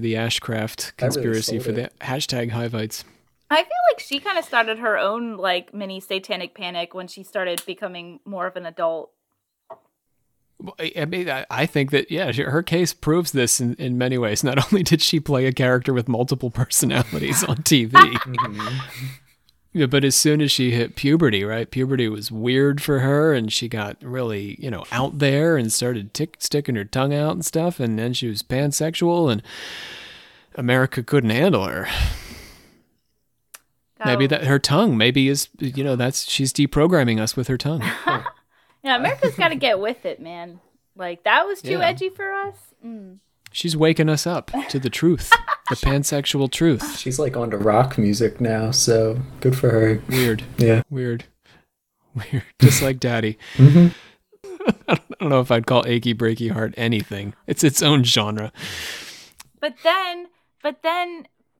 the Ashcraft conspiracy, really, for the hashtag Hivites. I feel like she kind of started her own, like, mini satanic panic when she started becoming more of an adult. Well, I mean, I think that, yeah, her case proves this in many ways. Not only did she play a character with multiple personalities on TV, yeah, but as soon as she hit puberty, right? Puberty was weird for her, and she got really, you know, out there and started sticking her tongue out and stuff, and then she was pansexual, and America couldn't handle her. Maybe that her tongue is, you know, that's, she's deprogramming us with her tongue. Yeah, America's got to get with it, man. Like, that was too edgy for us. Mm. She's waking us up to the truth, the pansexual truth. She's like onto rock music now, so good for her. Weird. Yeah. Weird. Just like Daddy. Mm-hmm. I don't know if I'd call Achy Breaky Heart anything. It's its own genre. But then...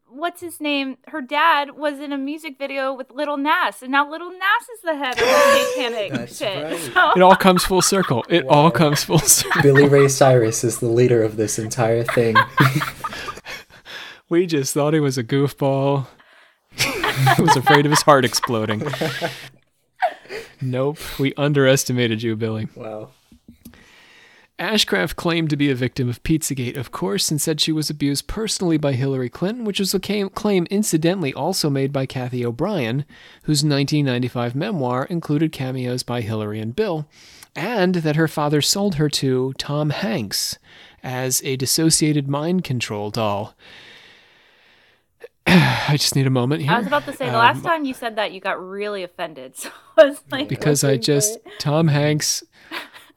what's his name? Her dad was in a music video with Little Nas, and now Little Nas is the head of the satanic shit. Right. So. It all comes full circle. It all comes full circle. Billy Ray Cyrus is the leader of this entire thing. We just thought he was a goofball. I was afraid of his heart exploding. Nope, we underestimated you, Billy. Wow. Ashcraft claimed to be a victim of Pizzagate, of course, and said she was abused personally by Hillary Clinton, which was a claim incidentally also made by Kathy O'Brien, whose 1995 memoir included cameos by Hillary and Bill, and that her father sold her to Tom Hanks as a dissociated mind control doll. I just need a moment here. I was about to say, the last time you said that, you got really offended. So I was like... Because Tom Hanks...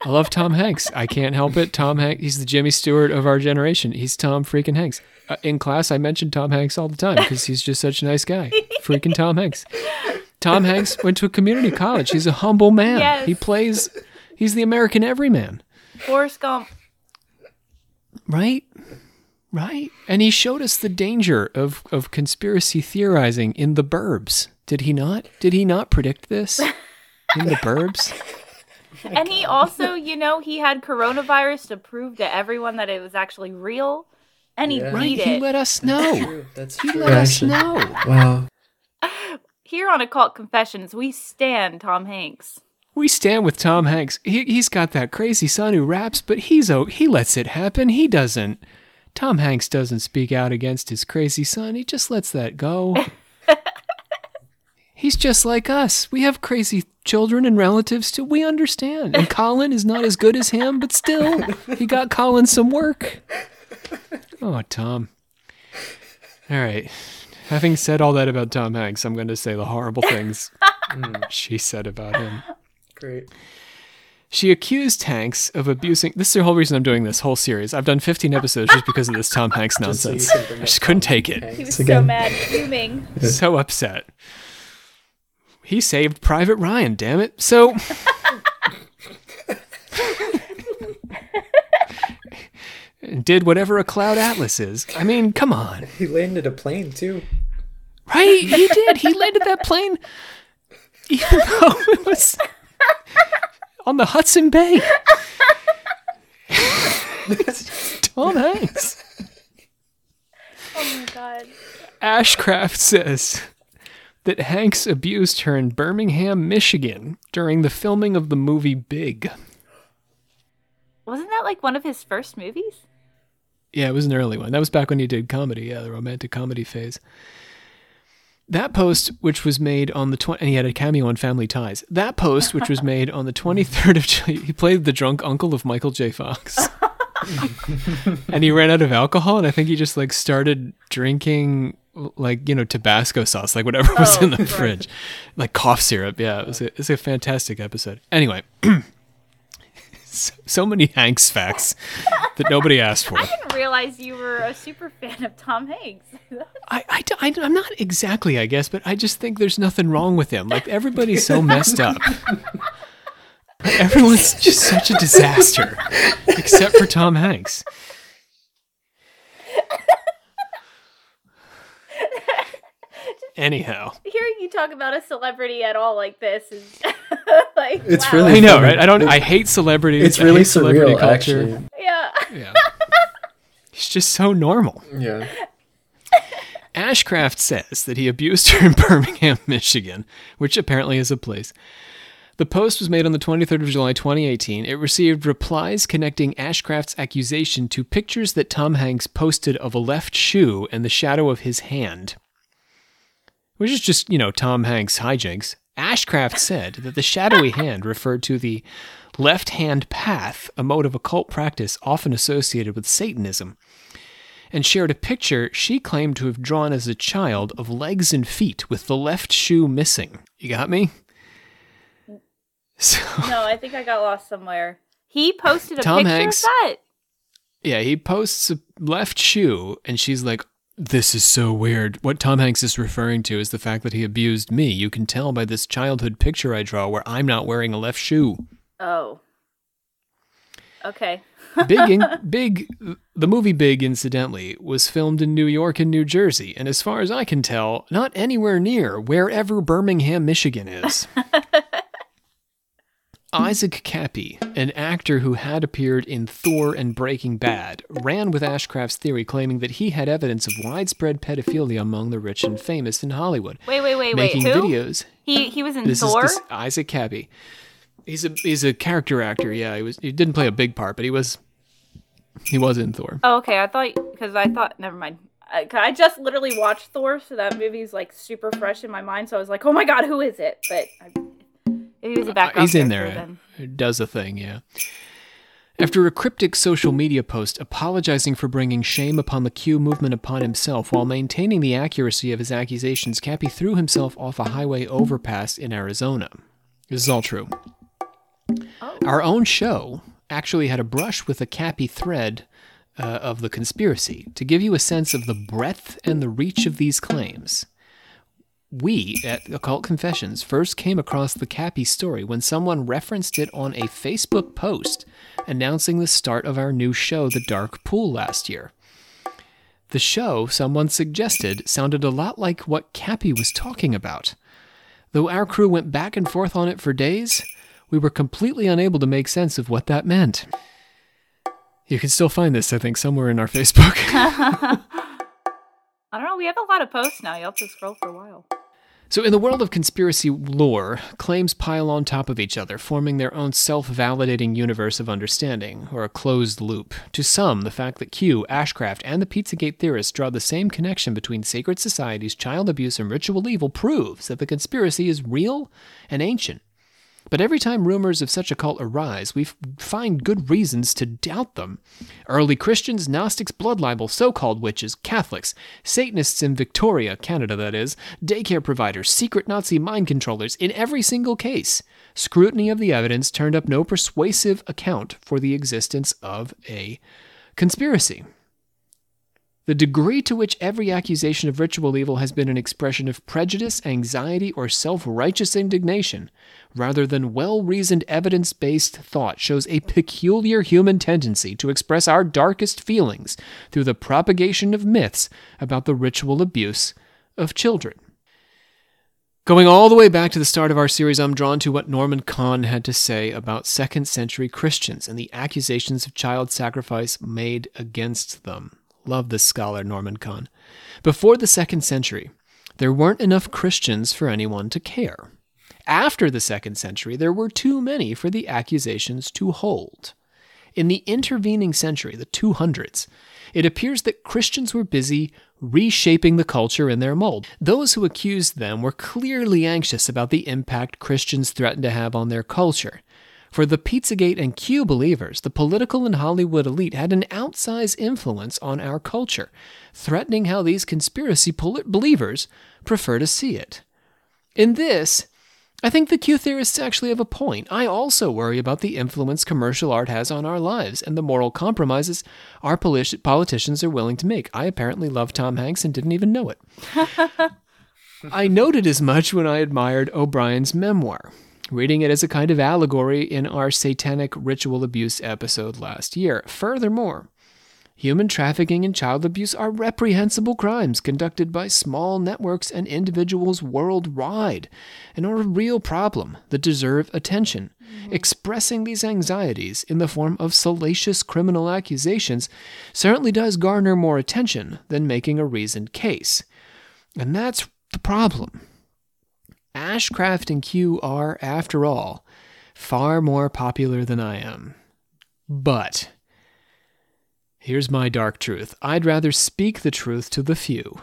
I love Tom Hanks. I can't help it. Tom Hanks, he's the Jimmy Stewart of our generation. He's Tom freaking Hanks. In class, I mentioned Tom Hanks all the time because he's just such a nice guy. Freaking Tom Hanks. Tom Hanks went to a community college. He's a humble man. Yes. He's the American everyman. Forrest Gump. Right. And he showed us the danger of conspiracy theorizing in the burbs. Did he not? Did he not predict this in the burbs? And he also, you know, he had coronavirus to prove to everyone that it was actually real. And he beat it. He let us know. That's true. That's true. He let us know. Wow. Here on Occult Confessions, we stand Tom Hanks. We stand with Tom Hanks. He's got that crazy son who raps, but he lets it happen. He doesn't. Tom Hanks doesn't speak out against his crazy son. He just lets that go. He's just like us. We have crazy children and relatives too. We understand. And Colin is not as good as him, but still, he got Colin some work. Oh, Tom. All right. Having said all that about Tom Hanks, I'm going to say the horrible things she said about him. Great. She accused Hanks of abusing... This is the whole reason I'm doing this whole series. I've done 15 episodes just because of this Tom Hanks nonsense. I just couldn't take it. He was so mad, fuming. So upset. He saved Private Ryan, damn it. So... did whatever a cloud atlas is. I mean, come on. He landed a plane, too. Right? He did. He landed that plane, even though it was... on the Hudson Bay. Tom Hanks. Oh my God. Ashcraft says that Hanks abused her in Birmingham, Michigan during the filming of the movie Big. Wasn't that like one of his first movies? Yeah, it was an early one. That was back when he did comedy. Yeah, the romantic comedy phase. That post, which was made on the... and he had a cameo on Family Ties. That post, which was made on the 23rd of July... He played the drunk uncle of Michael J. Fox. And he ran out of alcohol, and I think he just, like, started drinking, like, you know, Tabasco sauce, like whatever was in the fridge. Like cough syrup, yeah. It was a fantastic episode. Anyway. So many Hanks facts that nobody asked for. I didn't realize you were a super fan of Tom Hanks. I'm not exactly, I guess, but I just think there's nothing wrong with him. Like, everybody's so messed up. Everyone's just such a disaster, except for Tom Hanks. Anyhow. Hearing you talk about a celebrity at all like this is like, it's wow. Really, I know, right? I hate celebrities. It's really surreal, culture. Actually. Yeah. He's just so normal. Yeah. Ashcraft says that he abused her in Birmingham, Michigan, which apparently is a place. The post was made on the 23rd of July, 2018. It received replies connecting Ashcraft's accusation to pictures that Tom Hanks posted of a left shoe and the shadow of his hand. Which is just, you know, Tom Hanks hijinks. Ashcraft said that the shadowy hand referred to the left hand path, a mode of occult practice often associated with Satanism, and shared a picture she claimed to have drawn as a child of legs and feet with the left shoe missing. You got me? No, I think I got lost somewhere. He posted a picture of that? Yeah, he posts a left shoe, and she's like, "This is so weird. What Tom Hanks is referring to is the fact that he abused me. You can tell by this childhood picture I draw where I'm not wearing a left shoe." Oh. Okay. Big, the movie Big, incidentally, was filmed in New York and New Jersey, and as far as I can tell, not anywhere near wherever Birmingham, Michigan is. Isaac Cappy, an actor who had appeared in Thor and Breaking Bad, ran with Ashcraft's theory, claiming that he had evidence of widespread pedophilia among the rich and famous in Hollywood. Wait, who? Videos. He was in Thor? This Isaac Cappy. He's a character actor, yeah. He didn't play a big part, but he was in Thor. Oh, okay. Never mind. I just literally watched Thor, so that movie's like super fresh in my mind, so I was like, oh my God, who is it? But... he was a background he's in there. It does a thing, yeah. After a cryptic social media post apologizing for bringing shame upon the Q movement upon himself while maintaining the accuracy of his accusations, Cappy threw himself off a highway overpass in Arizona. This is all true. Oh. Our own show actually had a brush with a Cappy thread of the conspiracy to give you a sense of the breadth and the reach of these claims. We at Occult Confessions first came across the Cappy story when someone referenced it on a Facebook post announcing the start of our new show, The Dark Pool, last year. The show, someone suggested, sounded a lot like what Cappy was talking about. Though our crew went back and forth on it for days, we were completely unable to make sense of what that meant. You can still find this, I think, somewhere in our Facebook. I don't know, we have a lot of posts now. You'll have to scroll for a while. So in the world of conspiracy lore, claims pile on top of each other, forming their own self-validating universe of understanding, or a closed loop. To some, the fact that Q, Ashcraft, and the Pizzagate theorists draw the same connection between secret societies, child abuse, and ritual evil proves that the conspiracy is real and ancient. But every time rumors of such a cult arise, we find good reasons to doubt them. Early Christians, Gnostics, blood libel, so-called witches, Catholics, Satanists in Victoria, Canada that is, daycare providers, secret Nazi mind controllers, in every single case, scrutiny of the evidence turned up no persuasive account for the existence of a conspiracy. The degree to which every accusation of ritual evil has been an expression of prejudice, anxiety, or self-righteous indignation, rather than well-reasoned evidence-based thought, shows a peculiar human tendency to express our darkest feelings through the propagation of myths about the ritual abuse of children. Going all the way back to the start of our series, I'm drawn to what Norman Kahn had to say about second-century Christians and the accusations of child sacrifice made against them. Love this scholar, Norman Kahn. Before the 2nd century, there weren't enough Christians for anyone to care. After the 2nd century, there were too many for the accusations to hold. In the intervening century, the 200s, it appears that Christians were busy reshaping the culture in their mold. Those who accused them were clearly anxious about the impact Christians threatened to have on their culture. For the Pizzagate and Q believers, the political and Hollywood elite had an outsized influence on our culture, threatening how these conspiracy believers prefer to see it. In this, I think the Q theorists actually have a point. I also worry about the influence commercial art has on our lives and the moral compromises our politicians are willing to make. I apparently love Tom Hanks and didn't even know it. I noted as much when I admired O'Brien's memoir, reading it as a kind of allegory in our satanic ritual abuse episode last year. Furthermore, human trafficking and child abuse are reprehensible crimes conducted by small networks and individuals worldwide and are a real problem that deserve attention. Mm-hmm. Expressing these anxieties in the form of salacious criminal accusations certainly does garner more attention than making a reasoned case. And that's the problem. Ashcraft and Q are, after all, far more popular than I am. But here's my dark truth. I'd rather speak the truth to the few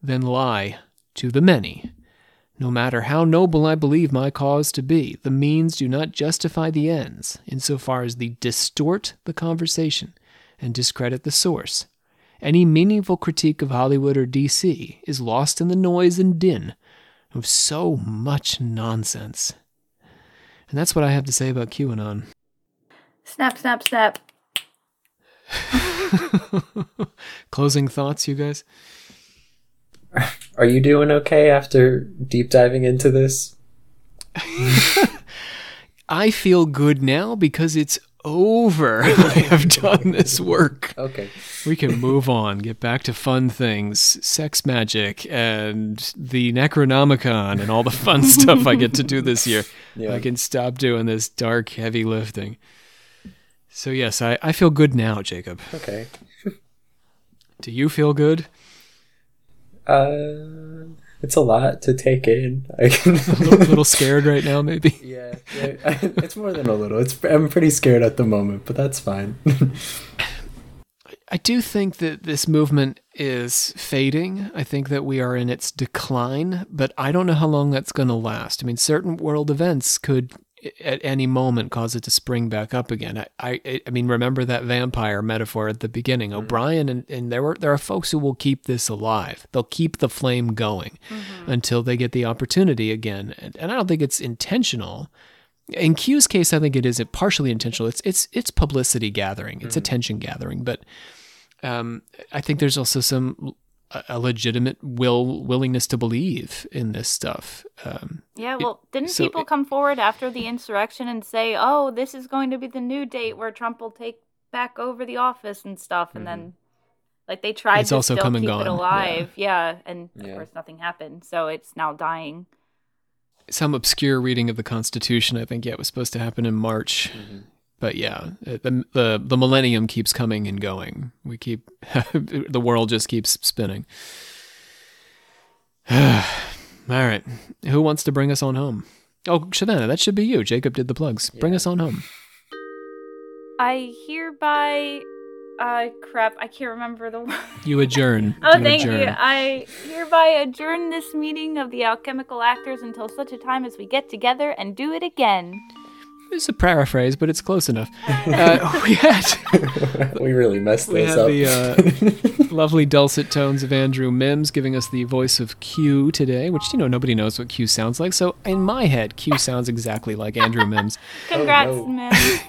than lie to the many. No matter how noble I believe my cause to be, the means do not justify the ends, insofar as they distort the conversation and discredit the source. Any meaningful critique of Hollywood or DC is lost in the noise and din of so much nonsense. And that's what I have to say about QAnon. Snap, snap, snap. Closing thoughts, you guys? Are you doing okay after deep diving into this? I feel good now because it's over. I have done this work. Okay. We can move on, get back to fun things, sex magic, and the Necronomicon, and all the fun stuff I get to do this year. Yeah. I can stop doing this dark, heavy lifting. So yes, I feel good now, Jacob. Okay. Do you feel good? It's a lot to take in. I'm a little scared right now, maybe. Yeah, it's more than a little. I'm pretty scared at the moment, but that's fine. I do think that this movement is fading. I think that we are in its decline, but I don't know how long that's going to last. I mean, certain world events could, at any moment, cause it to spring back up again. I mean, remember that vampire metaphor at the beginning. Mm-hmm. O'Brien and there are folks who will keep this alive. They'll keep the flame going until they get the opportunity again. And I don't think it's intentional. In Q's case, I think it is partially intentional. It's publicity gathering. It's attention gathering. But I think there's also a legitimate willingness to believe in this stuff. Didn't people come forward after the insurrection and say, oh, this is going to be the new date where Trump will take back over the office and stuff, and then Like they tried to still keep it alive. Yeah. And of course nothing happened. So it's now dying. Some obscure reading of the Constitution, I think, was supposed to happen in March. Mm-hmm. But yeah, the millennium keeps coming and going. We keep, the world just keeps spinning. All right. Who wants to bring us on home? Oh, Savannah, that should be you. Jacob did the plugs. Yeah. Bring us on home. I hereby, crap, I can't remember the word. You adjourn. Thank you. I hereby adjourn this meeting of the Alchemical Actors until such a time as we get together and do it again. It's a paraphrase, but it's close enough. We really messed this up. We had the lovely dulcet tones of Andrew Mims giving us the voice of Q today, which, you know, nobody knows what Q sounds like. So in my head, Q sounds exactly like Andrew Mims. Congrats, Mims.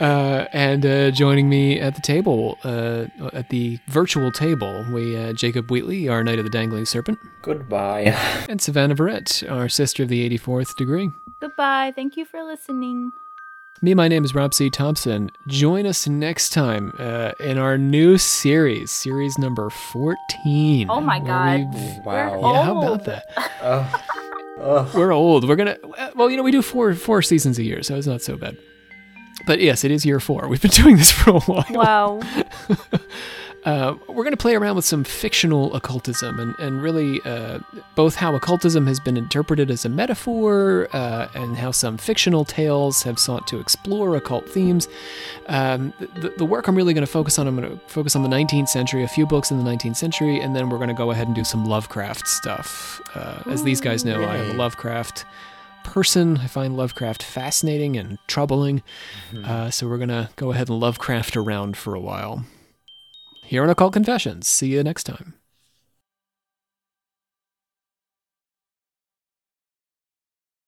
And joining me at the table, at the virtual table, we Jacob Wheatley, our Knight of the Dangling Serpent. Goodbye. And Savannah Verrett, our Sister of the 84th Degree. Goodbye. Thank you for listening. My name is Rob C. Thompson. Join us next time in our new series, series number 14. Oh my God. Wow. Yeah, how about that? We're old. We're going to, well, you know, we do four seasons a year, so it's not so bad. But yes, it is year 4. We've been doing this for a while. Wow. We're going to play around with some fictional occultism and really both how occultism has been interpreted as a metaphor and how some fictional tales have sought to explore occult themes. The work I'm really going to focus on, I'm going to focus on the 19th century, a few books in the 19th century, and then we're going to go ahead and do some Lovecraft stuff. As these guys know, I am a Lovecraft person. I find Lovecraft fascinating and troubling. Mm-hmm. So we're going to go ahead and Lovecraft around for a while. Here on Occult Confessions. See you next time.